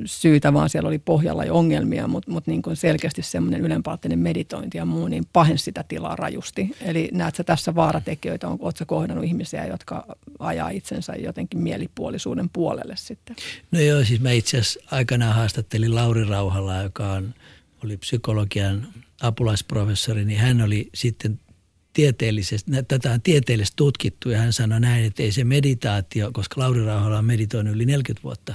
syytä, vaan siellä oli pohjalla jo ongelmia, mutta, mutta niin kuin selkeästi semmoinen ylenpalttinen meditointi ja muu, niin pahensi sitä tilaa rajusti. Eli näet sä tässä vaaratekijöitä, onko sä kohdannut ihmisiä, jotka ajaa itsensä jotenkin mielipuolisuuden puolelle sitten? No joo, siis mä itse asiassa aikanaan haastattelin Lauri Rauhalaa, joka on, oli psykologian apulaisprofessori, niin hän oli sitten tieteellisesti, tätä on tieteellisesti tutkittu ja hän sanoi näin, että ei se meditaatio, koska Lauri Rauhala on meditoinut yli neljäkymmentä vuotta,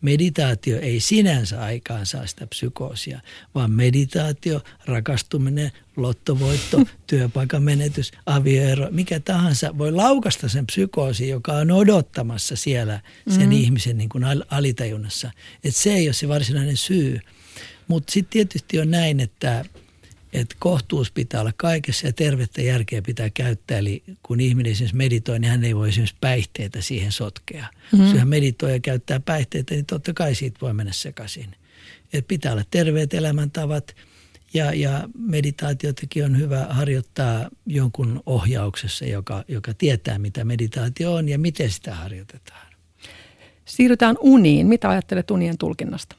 meditaatio ei sinänsä aikaan saa sitä psykoosia, vaan meditaatio, rakastuminen, lottovoitto, työpaikan menetys, avioero, mikä tahansa voi laukaista sen psykoosi, joka on odottamassa siellä sen mm-hmm. ihmisen niin kuin alitajunnassa. Että se ei ole se varsinainen syy, mutta sitten tietysti on näin, että että kohtuus pitää olla kaikessa ja tervettä järkeä pitää käyttää. Eli kun ihminen esimerkiksi meditoi, niin hän ei voi esimerkiksi päihteitä siihen sotkea. Mm-hmm. Jos hän meditoi ja käyttää päihteitä, niin totta kai siitä voi mennä sekaisin. Et pitää olla terveet elämäntavat ja, ja meditaatiotakin on hyvä harjoittaa jonkun ohjauksessa, joka, joka tietää mitä meditaatio on ja miten sitä harjoitetaan. Siirrytään uniin. Mitä ajattelet unien tulkinnasta?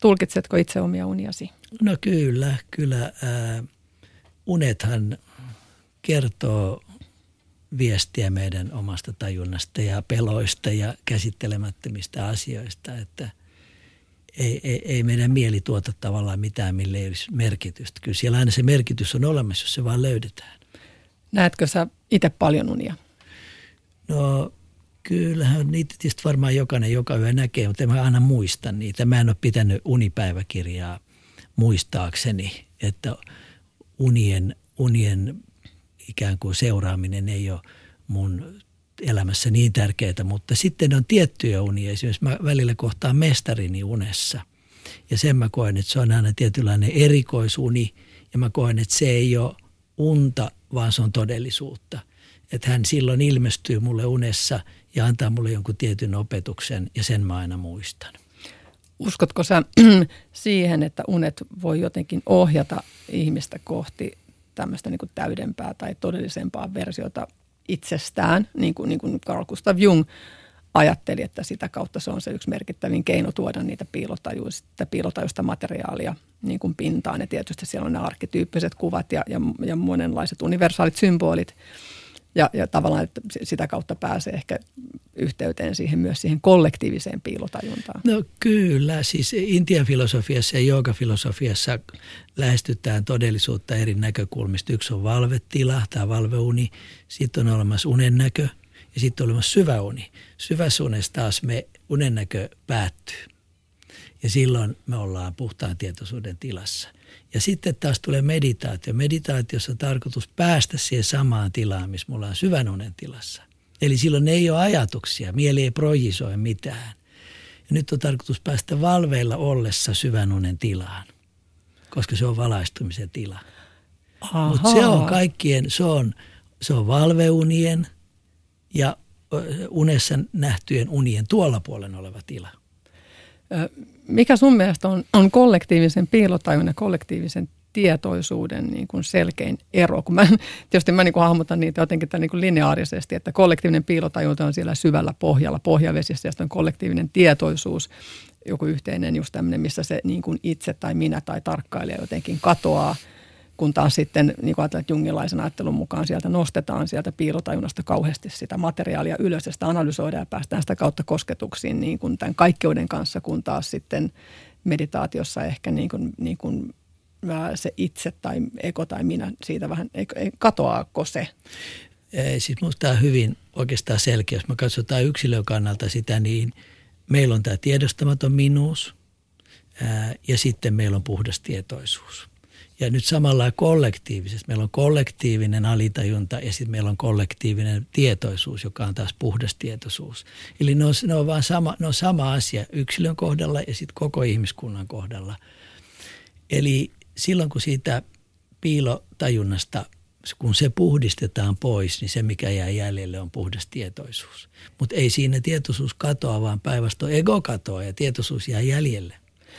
Tulkitsetko itse omia uniasi? No kyllä, kyllä. Ää, unethan kertoo viestiä meidän omasta tajunnasta ja peloista ja käsittelemättömistä asioista, että ei, ei, ei meidän mieli tuota tavallaan mitään, mille ei olisi merkitystä. Kyllä siellä aina se merkitys on olemassa, jos se vaan löydetään. Näetkö sä itse paljon unia? No kyllähän niitä tietysti varmaan jokainen joka yö näkee, mutta en mä aina muista niitä. Mä en ole pitänyt unipäiväkirjaa muistaakseni, että unien, unien ikään kuin seuraaminen ei ole mun elämässä niin tärkeää, mutta sitten on tiettyjä unia. Esimerkiksi mä välillä kohtaan mestarini unessa ja sen mä koen, että se on aina tietynlainen erikoisuni ja mä koen, että se ei ole unta, vaan se on todellisuutta. Että hän silloin ilmestyy mulle unessa ja antaa mulle jonkun tietyn opetuksen ja sen mä aina muistan. Uskotko sä siihen, että unet voi jotenkin ohjata ihmistä kohti tämmöistä niin kuin täydempää tai todellisempaa versiota itsestään, niin kuin, niin kuin Carl Gustav Jung ajatteli, että sitä kautta se on se yksi merkittävin keino tuoda niitä piilotajuista, piilotajuista materiaalia niin kuin pintaan. Ja tietysti siellä on ne arkkityyppiset kuvat ja, ja, ja monenlaiset universaalit symbolit. Ja, ja tavallaan, että sitä kautta pääsee ehkä yhteyteen siihen myös siihen kollektiiviseen piilotajuntaan. No kyllä, siis Intian filosofiassa ja joogafilosofiassa lähestytään todellisuutta eri näkökulmista. Yksi on valvetila tai valveuni, sitten on olemassa unennäkö ja sitten on olemassa syväuni. Syvässä unessa taas me unennäkö päättyy ja silloin me ollaan puhtaan tietoisuuden tilassa. Ja sitten taas tulee meditaatio. Meditaatiossa on tarkoitus päästä siihen samaan tilaan, missä mulla on syvän unen tilassa. Eli silloin ei ole ajatuksia, mieli ei projisoi mitään. Ja nyt on tarkoitus päästä valveilla ollessa syvän unen tilaan, koska se on valaistumisen tila. Mutta se on kaikkien, se on, se on valveunien ja unessa nähtyjen unien tuolla puolen oleva tila. Mikä sun mielestä on, on kollektiivisen piilotajun ja kollektiivisen tietoisuuden niin kuin selkein ero? Kun mä, tietysti mä niin kuin hahmotan niitä jotenkin niin kuin lineaarisesti, että kollektiivinen piilotajunta on siellä syvällä pohjalla, pohjavesissä, ja sitten on kollektiivinen tietoisuus, joku yhteinen just tämmöinen, missä se niin kuin itse tai minä tai tarkkailija jotenkin katoaa, kun taas sitten, niin kuin ajatellaan jungilaisen ajattelun mukaan, sieltä nostetaan sieltä piilotajunnasta kauheasti sitä materiaalia ylös, ja sitä analysoidaan ja päästään sitä kautta kosketuksiin niin kuin tämän kaikkeuden kanssa, kun taas sitten meditaatiossa ehkä niin kuin, niin kuin se itse tai ego tai minä siitä vähän, katoaako se? Ei, siis minusta tämä on hyvin oikeastaan selkeä. Jos me katsotaan yksilön kannalta sitä, niin meillä on tämä tiedostamaton minuus ja sitten meillä on puhdas tietoisuus. Ja nyt samalla kollektiivisesti. Meillä on kollektiivinen alitajunta ja sitten meillä on kollektiivinen tietoisuus, joka on taas puhdas tietoisuus. Eli ne on, ne on vaan sama, ne on sama asia yksilön kohdalla ja sitten koko ihmiskunnan kohdalla. Eli silloin kun siitä piilotajunnasta, kun se puhdistetaan pois, niin se mikä jää jäljelle on puhdas tietoisuus. Mutta ei siinä tietoisuus katoa, vaan päinvastoin ego katoaa ja tietoisuus jää jäljelle.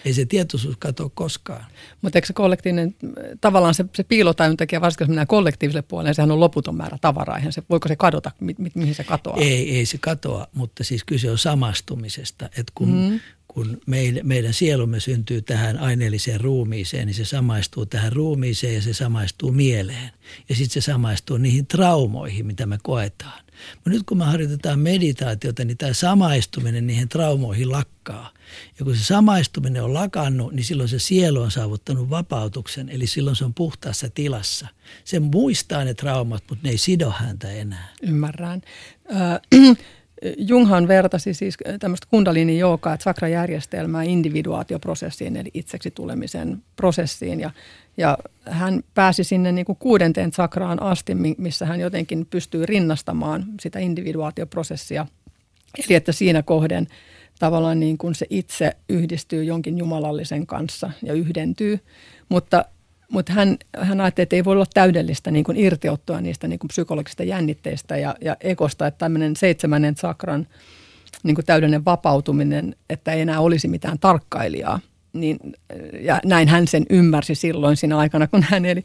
Ei se tietoisuus katoa koskaan. Mutta eikö se kollektiivinen, tavallaan se, se piilotajuntakin, varsinkin jos mennään kollektiiviselle puolelle, sehän on loputon määrä tavaraa. Eihän se, voiko se kadota, mi, mi, mihin se katoaa? Ei, ei se katoa, mutta siis kyse on samastumisesta. Että kun, mm. kun meidän, meidän sielumme syntyy tähän aineelliseen ruumiiseen, niin se samaistuu tähän ruumiiseen ja se samaistuu mieleen. Ja sitten se samaistuu niihin traumoihin, mitä me koetaan. Mutta nyt kun me harjoitetaan meditaatiota, niin tämä samaistuminen niihin traumoihin lakkaa. Ja kun se samaistuminen on lakannut, niin silloin se sielu on saavuttanut vapautuksen, eli silloin se on puhtaassa tilassa. Se muistaa ne traumat, mutta ne ei sido häntä enää. Ymmärrän. Äh, Junghan vertasi siis tämmöistä kundalini-joogaa, sakrajärjestelmää individuaatioprosessiin, eli itseksi tulemisen prosessiin. Ja, ja hän pääsi sinne niin kuin kuudenteen sakraan asti, missä hän jotenkin pystyy rinnastamaan sitä individuaatioprosessia. Eli että siinä kohden tavallaan niin kuin se itse yhdistyy jonkin jumalallisen kanssa ja yhdentyy, mutta, mutta hän, hän ajattelee, että ei voi olla täydellistä niin kuin irtiottoa niistä niin kuin psykologisista jännitteistä ja, ja ekosta, että tämmöinen seitsemännen sakran niin kuin täydellinen vapautuminen, että ei enää olisi mitään tarkkailijaa. Niin, ja näin hän sen ymmärsi silloin siinä aikana, kun hän eli,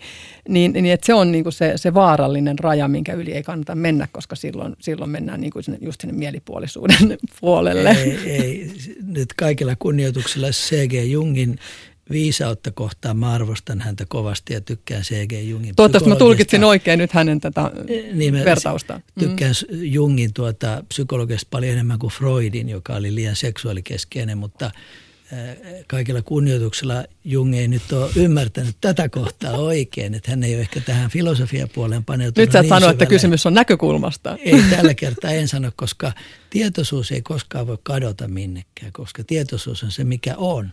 niin, niin että se on niin kuin se, se vaarallinen raja, minkä yli ei kannata mennä, koska silloin, silloin mennään niin kuin sinne, just sinne mielipuolisuuden puolelle. Ei, ei. Nyt kaikilla kunnioituksella C G Jungin viisautta kohtaan, mä arvostan häntä kovasti ja tykkään C G Jungin. Toivottavasti mä tulkitsin oikein nyt hänen tätä niin, vertausta. Tykkään mm. Jungin tuota, psykologista paljon enemmän kuin Freudin, joka oli liian seksuaalikeskeinen, mutta kaikilla kunnioituksella Jung ei nyt ole ymmärtänyt tätä kohtaa oikein, että hän ei ole ehkä tähän filosofiapuoleen paneutunut. Nyt sä niin sanoit, että kysymys on näkökulmasta. Ei, tällä kertaa en sano, koska tietoisuus ei koskaan voi kadota minnekään, koska tietoisuus on se, mikä on.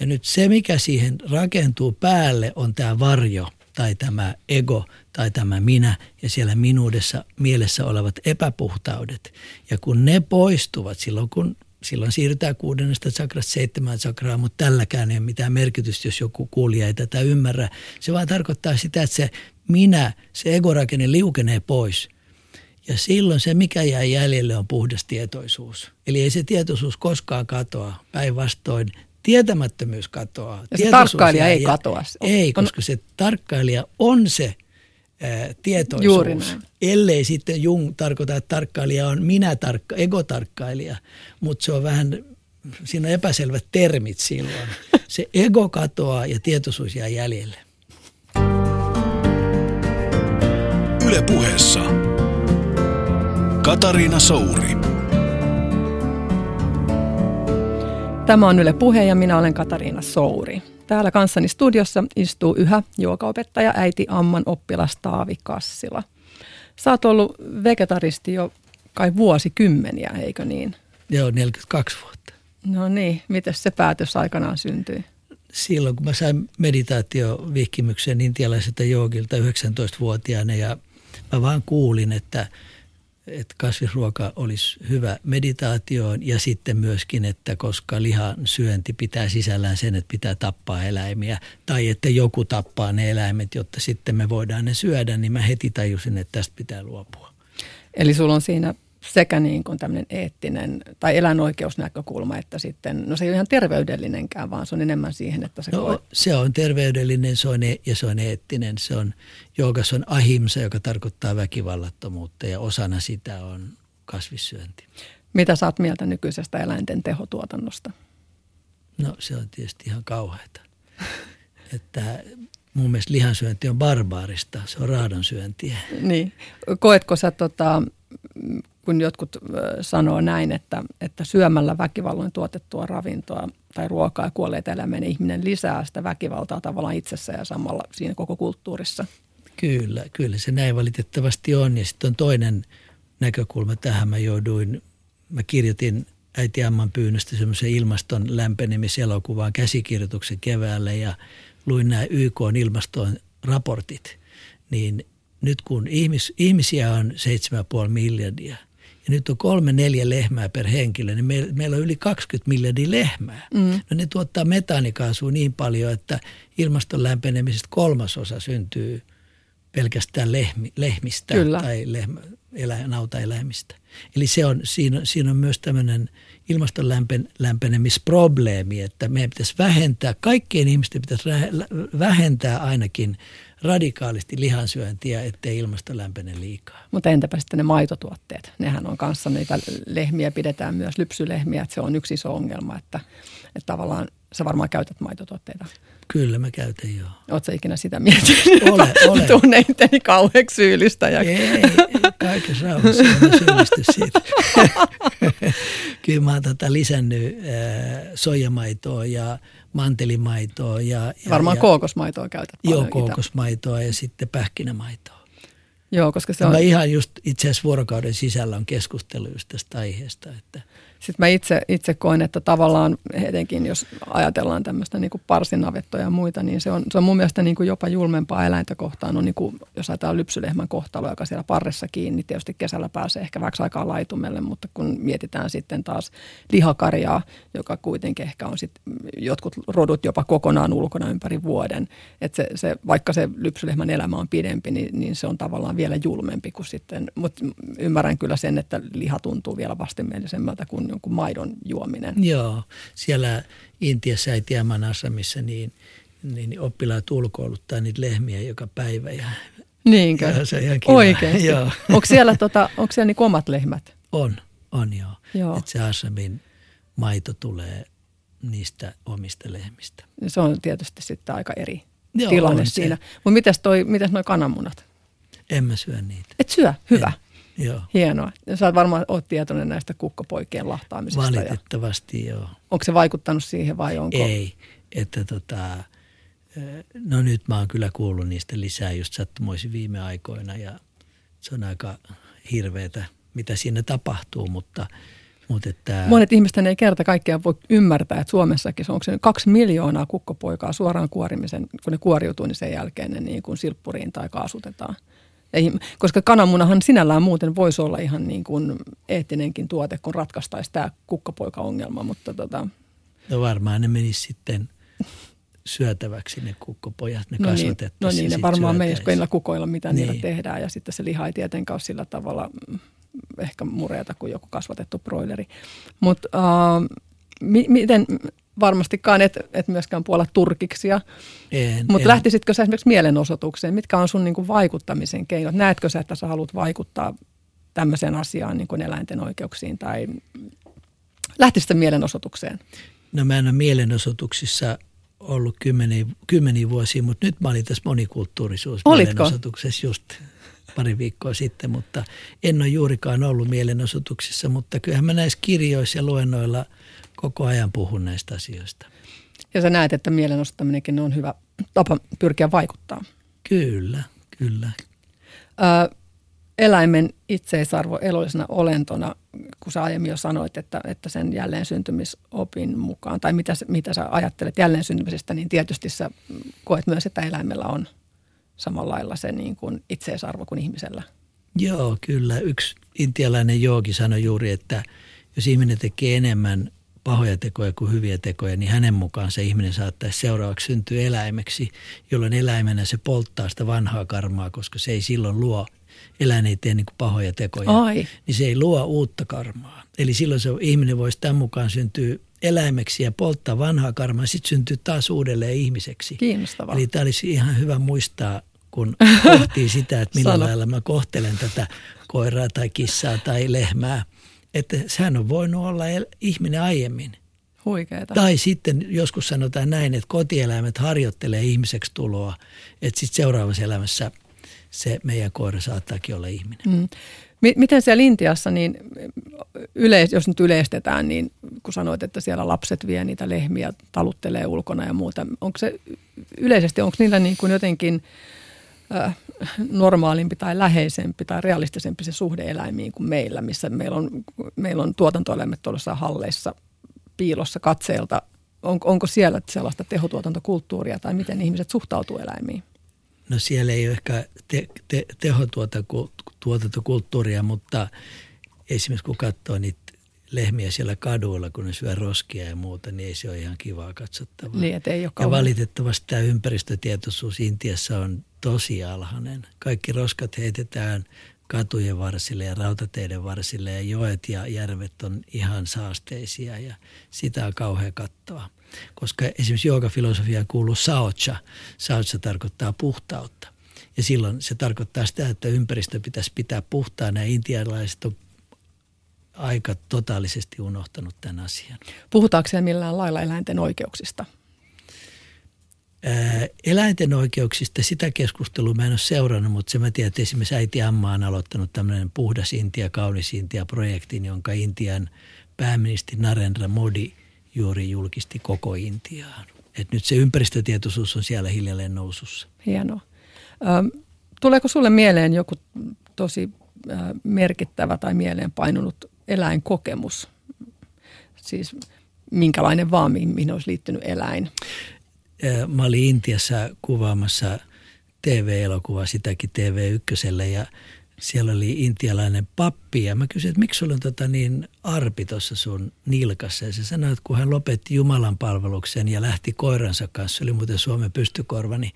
Ja nyt se, mikä siihen rakentuu päälle, on tämä varjo tai tämä ego tai tämä minä ja siellä minuudessa mielessä olevat epäpuhtaudet. Ja kun ne poistuvat silloin, kun Silloin siirrytään kuudennesta sakrasta seitsemään sakraa, mutta tälläkään ei ole mitään merkitystä, jos joku kuulija ei tätä ymmärrä. Se vaan tarkoittaa sitä, että se minä, se egorakenne liukenee pois. Ja silloin se, mikä jää jäljelle, on puhdas tietoisuus. Eli ei se tietoisuus koskaan katoa. Päinvastoin tietämättömyys katoaa. Ja se tarkkailija ei katoa. Ei, koska se tarkkailija on se tietoisuus, ellei sitten Jung tarkoita, että tarkkailija on minä-tarkka, ego-tarkkailija, mutta se on vähän, siinä on epäselvät termit silloin. Se ego katoaa ja tietoisuus jää jäljelle. Yle Puheessa Katariina Souri. Tämä on Yle Puhe ja minä olen Katariina Souri. Täällä kanssani studiossa istuu yhä joogaopettaja, äiti Amman oppilas Taavi Kassila. Sä oot ollut vegetaristi jo kai vuosikymmeniä, eikö niin? Joo, neljäkymmentäkaksi vuotta. No niin, miten se päätös aikanaan syntyi? silloin, kun mä sain meditaatiovihkimyksen intialaiselta joogilta yhdeksäntoistavuotiaana ja mä vaan kuulin, että, että kasvisruoka olisi hyvä meditaatioon ja sitten myöskin, että koska lihan syönti pitää sisällään sen, että pitää tappaa eläimiä tai että joku tappaa ne eläimet, jotta sitten me voidaan ne syödä, niin mä heti tajusin, että tästä pitää luopua. Eli sulla on siinä sekä niin kuin tämmöinen eettinen tai eläinoikeusnäkökulma, että sitten, no se ei ole ihan terveydellinenkään, vaan se on enemmän siihen, että se... No koet... se on terveydellinen se on e- ja se on eettinen. Se on joogassa on ahimsa, joka tarkoittaa väkivallattomuutta ja osana sitä on kasvissyönti. Mitä sä oot mieltä nykyisestä eläinten tehotuotannosta? No se on tietysti ihan kauheata. Että... Mun mielestä lihansyönti on barbaarista, se on raadonsyöntiä. Niin. Koetko sä, tota, kun jotkut sanoo näin, että, että syömällä väkivalloin tuotettua ravintoa tai ruokaa ja kuolleita eläimiä, niin ihminen lisää sitä väkivaltaa tavallaan itsessä ja samalla siinä koko kulttuurissa? Kyllä, kyllä se näin valitettavasti on. Ja sitten on toinen näkökulma tähän. Mä jouduin, mä kirjoitin Äiti Amman pyynnöstä semmoisen ilmaston lämpenemiselokuvaan käsikirjoituksen keväällä ja luin nämä Y K:n ilmaston raportit, niin nyt kun ihmis, ihmisiä on seitsemän pilkku viisi miljardia ja nyt on kolme neljä lehmää per henkilö, niin me, meillä on yli kaksikymmentä miljardia lehmää. Mm. No ne tuottaa metaanikaasua niin paljon, että ilmaston lämpenemisestä kolmasosa syntyy pelkästään lehmi, lehmistä Kyllä. tai lehmä, elä, nautaeläimistä. Eli se on, siinä, siinä on myös tämmöinen ilmaston lämpen, lämpenemisprobleemi, että meidän pitäisi vähentää, kaikkien ihmisten pitäisi vähentää ainakin radikaalisti lihansyöntiä, ettei ilmasto lämpene liikaa. Mutta entäpä sitten ne maitotuotteet? Nehän on kanssa niitä lehmiä, pidetään myös lypsylehmiä, että se on yksi iso ongelma, että, että tavallaan sä varmaan käytät maitotuotteita. Kyllä mä käytän joo. Oot sä ikinä sitä miettinyt? Ole, ole. Tunne itseäni kauheaksi syyllistäjäksi. Ei, ei, kaikessa rauhassa en syyllisty siitä. Kyllä mä oon tota lisännyt äh, soijamaitoa ja mantelimaitoa. Ja, ja, varmaan ja, kookosmaitoa käytät paljon. Joo, kookosmaitoa ja sitten pähkinämaitoa. Joo, koska se on... Mä ihan just itse asiassa vuorokauden sisällä on keskustelu just tästä aiheesta, että... Sitten mä itse, itse koen, että tavallaan etenkin, jos ajatellaan tämmöistä niin kuin parsinavettoja ja muita, niin se on, se on mun mielestä niin kuin jopa julmempaa eläintä kohtaan. On niin kuin, jos ajatellaan lypsylehmän kohtalo, joka siellä parressa kiinni, niin tietysti kesällä pääsee ehkä vähäksi aikaa laitumelle, mutta kun mietitään sitten taas lihakarjaa, joka kuitenkin ehkä on sitten jotkut rodut jopa kokonaan ulkona ympäri vuoden. Että se, se, vaikka se lypsylehmän elämä on pidempi, niin, niin se on tavallaan vielä julmempi kuin sitten, mutta ymmärrän kyllä sen, että liha tuntuu vielä vastenmielisemmältä kuin jonkun maidon juominen. Joo, siellä Intiassa Äiti Amman asramissa niin, niin oppilaat ulkoiluttaa niitä lehmiä joka päivä. Ja, niinkö? Ja se on ihan kiva. Oikeasti. Joo. Onko siellä, tota, onko siellä niinku omat lehmät? On, on joo. joo. Että se asramin maito tulee niistä omista lehmistä. Se on tietysti sitten aika eri joo, tilanne siinä. Mutta mitäs toi, mitäs noi kananmunat? En mä syö niitä. Et syö? Hyvä. En. Joo. Hienoa. Sä varmaan oot tietoinen näistä kukkopoikien lahtaamisesta. Valitettavasti ja... joo. Onko se vaikuttanut siihen vai onko? Ei. Että tota, no nyt mä oon kyllä kuullut niistä lisää just sattumoisin viime aikoina ja se on aika hirveätä, mitä siinä tapahtuu, mutta... mutta että... Monet ihmisten ei kerta kaikkiaan voi ymmärtää, että Suomessakin se on, onko se kaksi miljoonaa kukkopoikaa suoraan kuorimisen, kun ne kuoriutuu, niin sen jälkeen ne niin kuin silppuriin tai kaasutetaan. Ei, koska kananmunahan sinällään muuten voisi olla ihan niin kuin eettinenkin tuote, kun ratkaistaisi tämä kukkapoika-ongelma, mutta tota... No varmaan ne menisi sitten syötäväksi ne kukkopojat, ne no kasvatettaisiin. Niin, no niin, ne varmaan menisi, kun ei niillä kukoilla, mitä niin. niillä tehdään ja sitten se liha ei tietenkään ole sillä tavalla ehkä mureata kuin joku kasvatettu broileri. Mutta äh, mi- miten... Varmastikaan et, et myöskään puolla turkiksia, mutta lähtisitkö sä esimerkiksi mielenosoitukseen? Mitkä on sun niinku vaikuttamisen keinot? Näetkö sä, että sä haluat vaikuttaa tämmöiseen asiaan niin kuin eläinten oikeuksiin tai lähtisitkö mielenosoitukseen? No mä en ole mielenosoituksissa ollut kymmeniä, kymmeniä vuosia, mutta nyt mä olin tässä monikulttuurisuus mielenosoituksessa just pari viikkoa sitten, mutta en ole juurikaan ollut mielenosoituksissa, mutta kyllähän mä näissä kirjoissa ja luennoilla koko ajan puhun näistä asioista. Ja sä näet, että mielenosoittaminenkin on hyvä tapa pyrkiä vaikuttaa. Kyllä, kyllä. Öö, eläimen itseisarvo elollisena olentona, kun sä aiemmin jo sanoit, että, että sen jälleen syntymisopin mukaan, tai mitä, mitä sä ajattelet jälleen syntymisestä, niin tietysti sä koet myös, että eläimellä on samalla lailla se niin kuin itseisarvo kuin ihmisellä. Joo, kyllä. Yksi intialainen joogi sanoi juuri, että jos ihminen tekee enemmän pahoja tekoja kuin hyviä tekoja, niin hänen mukaan se ihminen saattaisi seuraavaksi syntyä eläimeksi, jolloin eläimenä se polttaa sitä vanhaa karmaa, koska se ei silloin luo, eläin ei tee niin kuin pahoja tekoja, Ai. niin se ei luo uutta karmaa. Eli silloin se ihminen voisi tämän mukaan syntyä eläimeksi ja polttaa vanhaa karmaa, sitten syntyy taas uudelleen ihmiseksi. Kiinnostavaa. Eli tämä olisi ihan hyvä muistaa, kun pohtii sitä, että millä Sano. lailla mä kohtelen tätä koiraa tai kissaa tai lehmää. Että sehän on voinut olla ihminen aiemmin. Huikeeta. Tai sitten joskus sanotaan näin, että kotieläimet harjoittelee ihmiseksi tuloa, että sitten seuraavassa elämässä se meidän koira saattaakin olla ihminen. Mm. Miten siellä Intiassa, niin yleis, jos nyt yleistetään, niin kun sanoit, että siellä lapset vie niitä lehmiä, taluttelee ulkona ja muuta, onko se yleisesti, onko niillä niin kuin jotenkin normaalimpi tai läheisempi tai realistisempi se suhde eläimiin kuin meillä, missä meillä on, meillä on tuotantoeläimet tuollaisissa halleissa piilossa katseelta. On, onko siellä sellaista tehotuotantokulttuuria tai miten ihmiset suhtautuu eläimiin? No siellä ei ole ehkä te, te, tehotuotantokulttuuria, mutta esimerkiksi kun katsoo niitä lehmiä siellä kaduilla, kun ne syö roskia ja muuta, niin ei se ole ihan kivaa katsottavaa. Niin, ei ole ja valitettavasti tämä ympäristötietoisuus Intiassa on tosi alhainen. Kaikki roskat heitetään katujen varsille ja rautateiden varsille ja joet ja järvet on ihan saasteisia ja sitä on kauhean kattoa. Koska esimerkiksi joogafilosofiaan kuuluu saocha. Saocha tarkoittaa puhtautta ja silloin se tarkoittaa sitä, että ympäristö pitäisi pitää puhtaana ja intialaiset on aika totaalisesti unohtanut tämän asian. Puhutaanko siellä millään lailla eläinten oikeuksista? Ää, eläinten oikeuksista sitä keskustelua mä en ole seurannut, mutta se mä tiedän, että esimerkiksi Äiti Amma on aloittanut tämmöinen Puhdas Intia, Kaunis Intia-projektin, jonka Intian pääministeri Narendra Modi juuri julkisti koko Intiaan. Et nyt se ympäristötietoisuus on siellä hiljalleen nousussa. Hienoa. Ö, tuleeko sulle mieleen joku tosi ö, merkittävä tai mieleen painunut eläinkokemus? Siis minkälainen vaan, mihin olisi liittynyt eläin? Mä olin Intiassa kuvaamassa T V-elokuvaa, sitäkin T V yksi, ja siellä oli intialainen pappi. Ja mä kysyin, että miksi sulla on tota niin arpi tuossa sun nilkassa? Ja se sanoi, että kun hän lopetti Jumalan palveluksen ja lähti koiransa kanssa, se oli muuten Suomen pystykorva, niin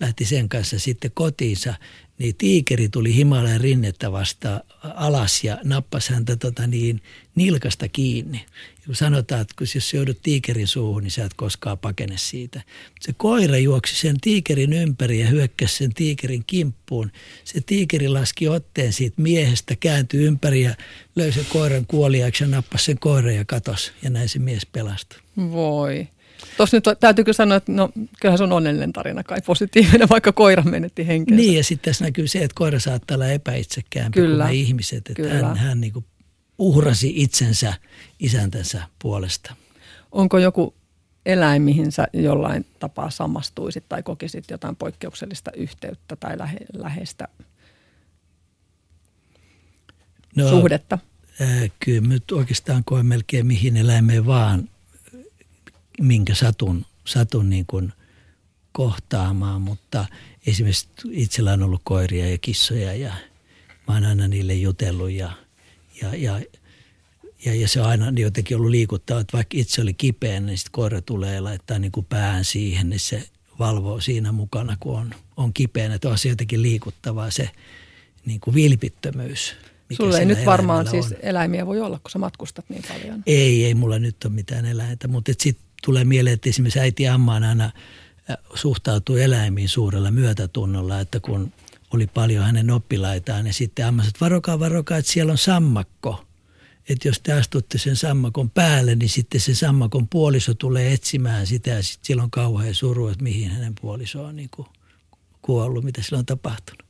lähti sen kanssa sitten kotiinsa. Niin tiikeri tuli Himalajan rinnettä vasta alas ja nappasi häntä tota niin, nilkasta kiinni. Ja sanotaan, että jos joudut tiikerin suuhun, niin sä et koskaan pakene siitä. Se koira juoksi sen tiikerin ympäri ja hyökkäsi sen tiikerin kimppuun. Se tiikeri laski otteen siitä miehestä, kääntyi ympäri ja löysi koiran kuoliaaksi ja nappasi sen koiran ja katosi. Ja näin se mies pelastui. Voi. Tuossa nyt täytyykö sanoa, että no, kyllähän se on onnellinen tarina kai positiivinen, vaikka koira menetti henkeensä. Niin ja sitten tässä näkyy se, että koira saattaa olla epäitsekäämpi kuin me ihmiset. Että hän, hän niin kuin uhrasi itsensä isäntänsä puolesta. Onko joku eläin, mihin sä jollain tapaa samastuisit tai kokisit jotain poikkeuksellista yhteyttä tai lähe, läheistä no, suhdetta? Äh, kyllä nyt oikeastaan koen melkein mihin eläimeen vaan. Minkä satun, satun niin kuin kohtaamaan, mutta esimerkiksi itsellä on ollut koiria ja kissoja ja mä oon aina niille jutellut ja, ja, ja, ja, ja se on aina jotenkin ollut liikuttava, että vaikka itse oli kipeä, niin sitten koira tulee ja laittaa niin kuin pään siihen, niin se valvoo siinä mukana, kun on, on kipeänä, että on se jotenkin liikuttavaa se niin kuin vilpittömyys. Mikä sulla ei nyt varmaan on. Siis eläimiä voi olla, kun sä matkustat niin paljon. Ei, ei mulla nyt ole mitään eläintä, mutta sitten tulee mieleen, että esimerkiksi Äiti Ammaan aina suhtautuu eläimiin suurella myötätunnolla, että kun oli paljon hänen oppilaitaan ja sitten Amma sanoi, että varokaa, varokaa, että siellä on sammakko. Että jos te astutte sen sammakon päälle, niin sitten se sammakon puoliso tulee etsimään sitä ja sitten siellä on kauhean suru, että mihin hänen puoliso on niin kuin kuollut, mitä sillä on tapahtunut.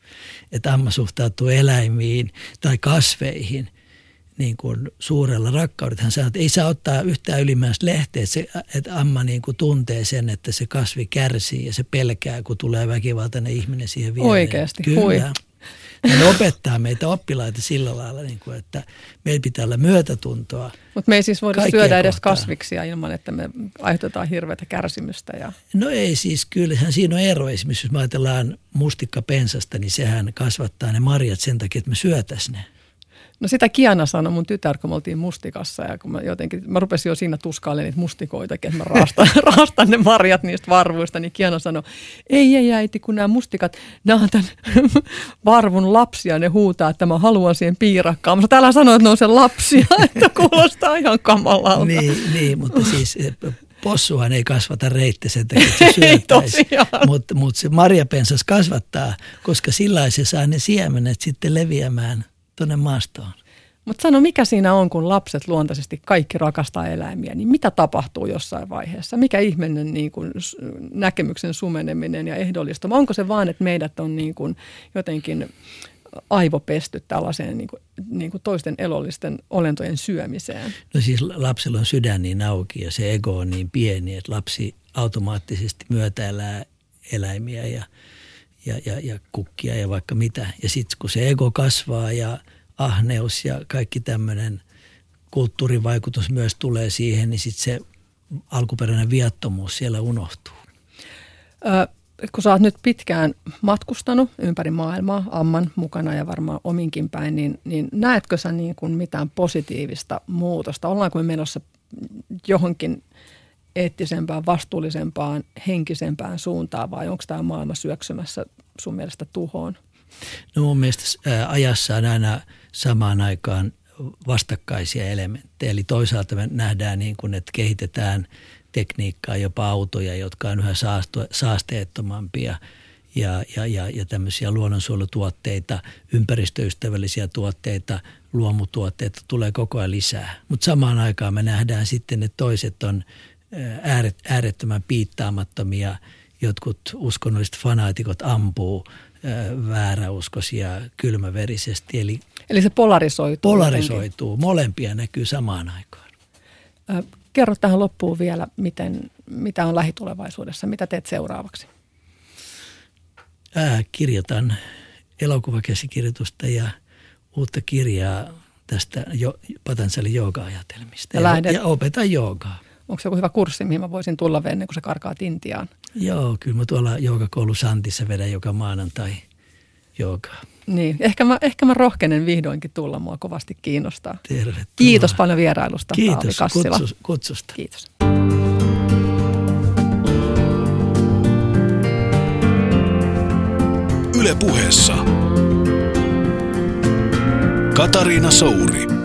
Että Amma suhtautuu eläimiin tai kasveihin niin kuin suurella rakkaudella. Hän sanoo, että ei saa ottaa yhtään ylimääräistä lehteä, että, se, että Amma niin kuin tuntee sen, että se kasvi kärsii ja se pelkää, kun tulee väkivaltainen ihminen siihen viereen. Oikeasti, hui. Ja ne opettaa meitä oppilaita sillä lailla, niin kuin, että meillä pitää olla myötätuntoa. Mutta me ei siis voida syödä kohtaan. Edes kasviksia ilman, että me aiheutetaan hirveätä kärsimystä. Ja... No ei siis, kyllähän siinä on ero. Esimerkiksi jos me ajatellaan mustikkapensasta, niin sehän kasvattaa ne marjat sen takia, että me syötäisiin ne. No sitä Kiana sanoi mun tytär, kun me oltiin mustikassa ja kun mä jotenkin, mä rupesin jo siinä tuskailemaan niitä mustikoitakin, että mä raastan, raastan ne marjat niistä varvuista, niin Kiana sanoi, ei ei äiti, kun nämä mustikat, nämä on tämän varvun lapsia, ne huutaa, että mä haluan siihen piirakkaan. Mä täällä sanoin, että ne on sen lapsia, että kuulostaa ihan kamalalta. Niin, niin, mutta siis... Possuhan ei kasvata reittä sen takia, että se syötäisi, mutta mut se marjapensas kasvattaa, koska sillä se saa ne siemenet sitten leviämään tuonne maastoon. Mutta sano, mikä siinä on, kun lapset luontaisesti kaikki rakastaa eläimiä, niin mitä tapahtuu jossain vaiheessa? Mikä ihmeinen niin kun, näkemyksen sumeneminen ja ehdollistama? Onko se vaan, että meidät on niin kun, jotenkin aivopesty tällaiseen niin kuin, niin kuin toisten elollisten olentojen syömiseen? No siis lapsella on sydän niin auki ja se ego on niin pieni, että lapsi automaattisesti myötäilää eläimiä ja, ja, ja, ja kukkia ja vaikka mitä. Ja sitten kun se ego kasvaa ja ahneus ja kaikki tämmöinen kulttuurivaikutus myös tulee siihen, niin sitten se alkuperäinen viattomuus siellä unohtuu. Ö- Kun sä oot nyt pitkään matkustanut ympäri maailmaa, Amman mukana ja varmaan ominkin päin, niin, niin näetkö sä niin kuin mitään positiivista muutosta? Ollaanko me menossa johonkin eettisempään, vastuullisempaan, henkisempään suuntaan vai onko tämä maailma syöksymässä sun mielestä tuhoon? No mun mielestä ajassa on aina samaan aikaan vastakkaisia elementtejä. Eli toisaalta me nähdään niin kuin, että kehitetään tekniikkaa, jopa autoja, jotka on yhä saasteettomampia ja, ja, ja, ja tämmöisiä luonnonsuojelutuotteita, ympäristöystävällisiä tuotteita, luomutuotteita tulee koko ajan lisää. Mutta samaan aikaan me nähdään sitten, että toiset on ääret, äärettömän piittaamattomia, jotkut uskonnolliset fanaatikot ampuu vääräuskoisia kylmäverisesti. Eli, Eli se polarisoituu. Polarisoituu. Jotenkin. Molempia näkyy samaan aikaan. Ö- Kerro tähän loppuun vielä, miten, mitä on lähitulevaisuudessa, mitä teet seuraavaksi? Ää, kirjoitan elokuvakäsikirjoitusta ja uutta kirjaa tästä jo, Patanjalin jooga-ajatelmista ja, lähdet... ja opetan joogaa. Onko se joku hyvä kurssi, mihin mä voisin tulla vielä ennen kuin sä karkaat Intiaan? Joo, kyllä mä tuolla joogakoulu Santissa vedän joka maanantai joogaa. Niin, ehkä mä, ehkä mä rohkenen vihdoinkin tulla, mua kovasti kiinnostaa. Tervetuloa. Kiitos paljon vierailusta, Taavi Kassila. Kiitos kutsusta. Kiitos. Yle Puheessa Katariina Souri.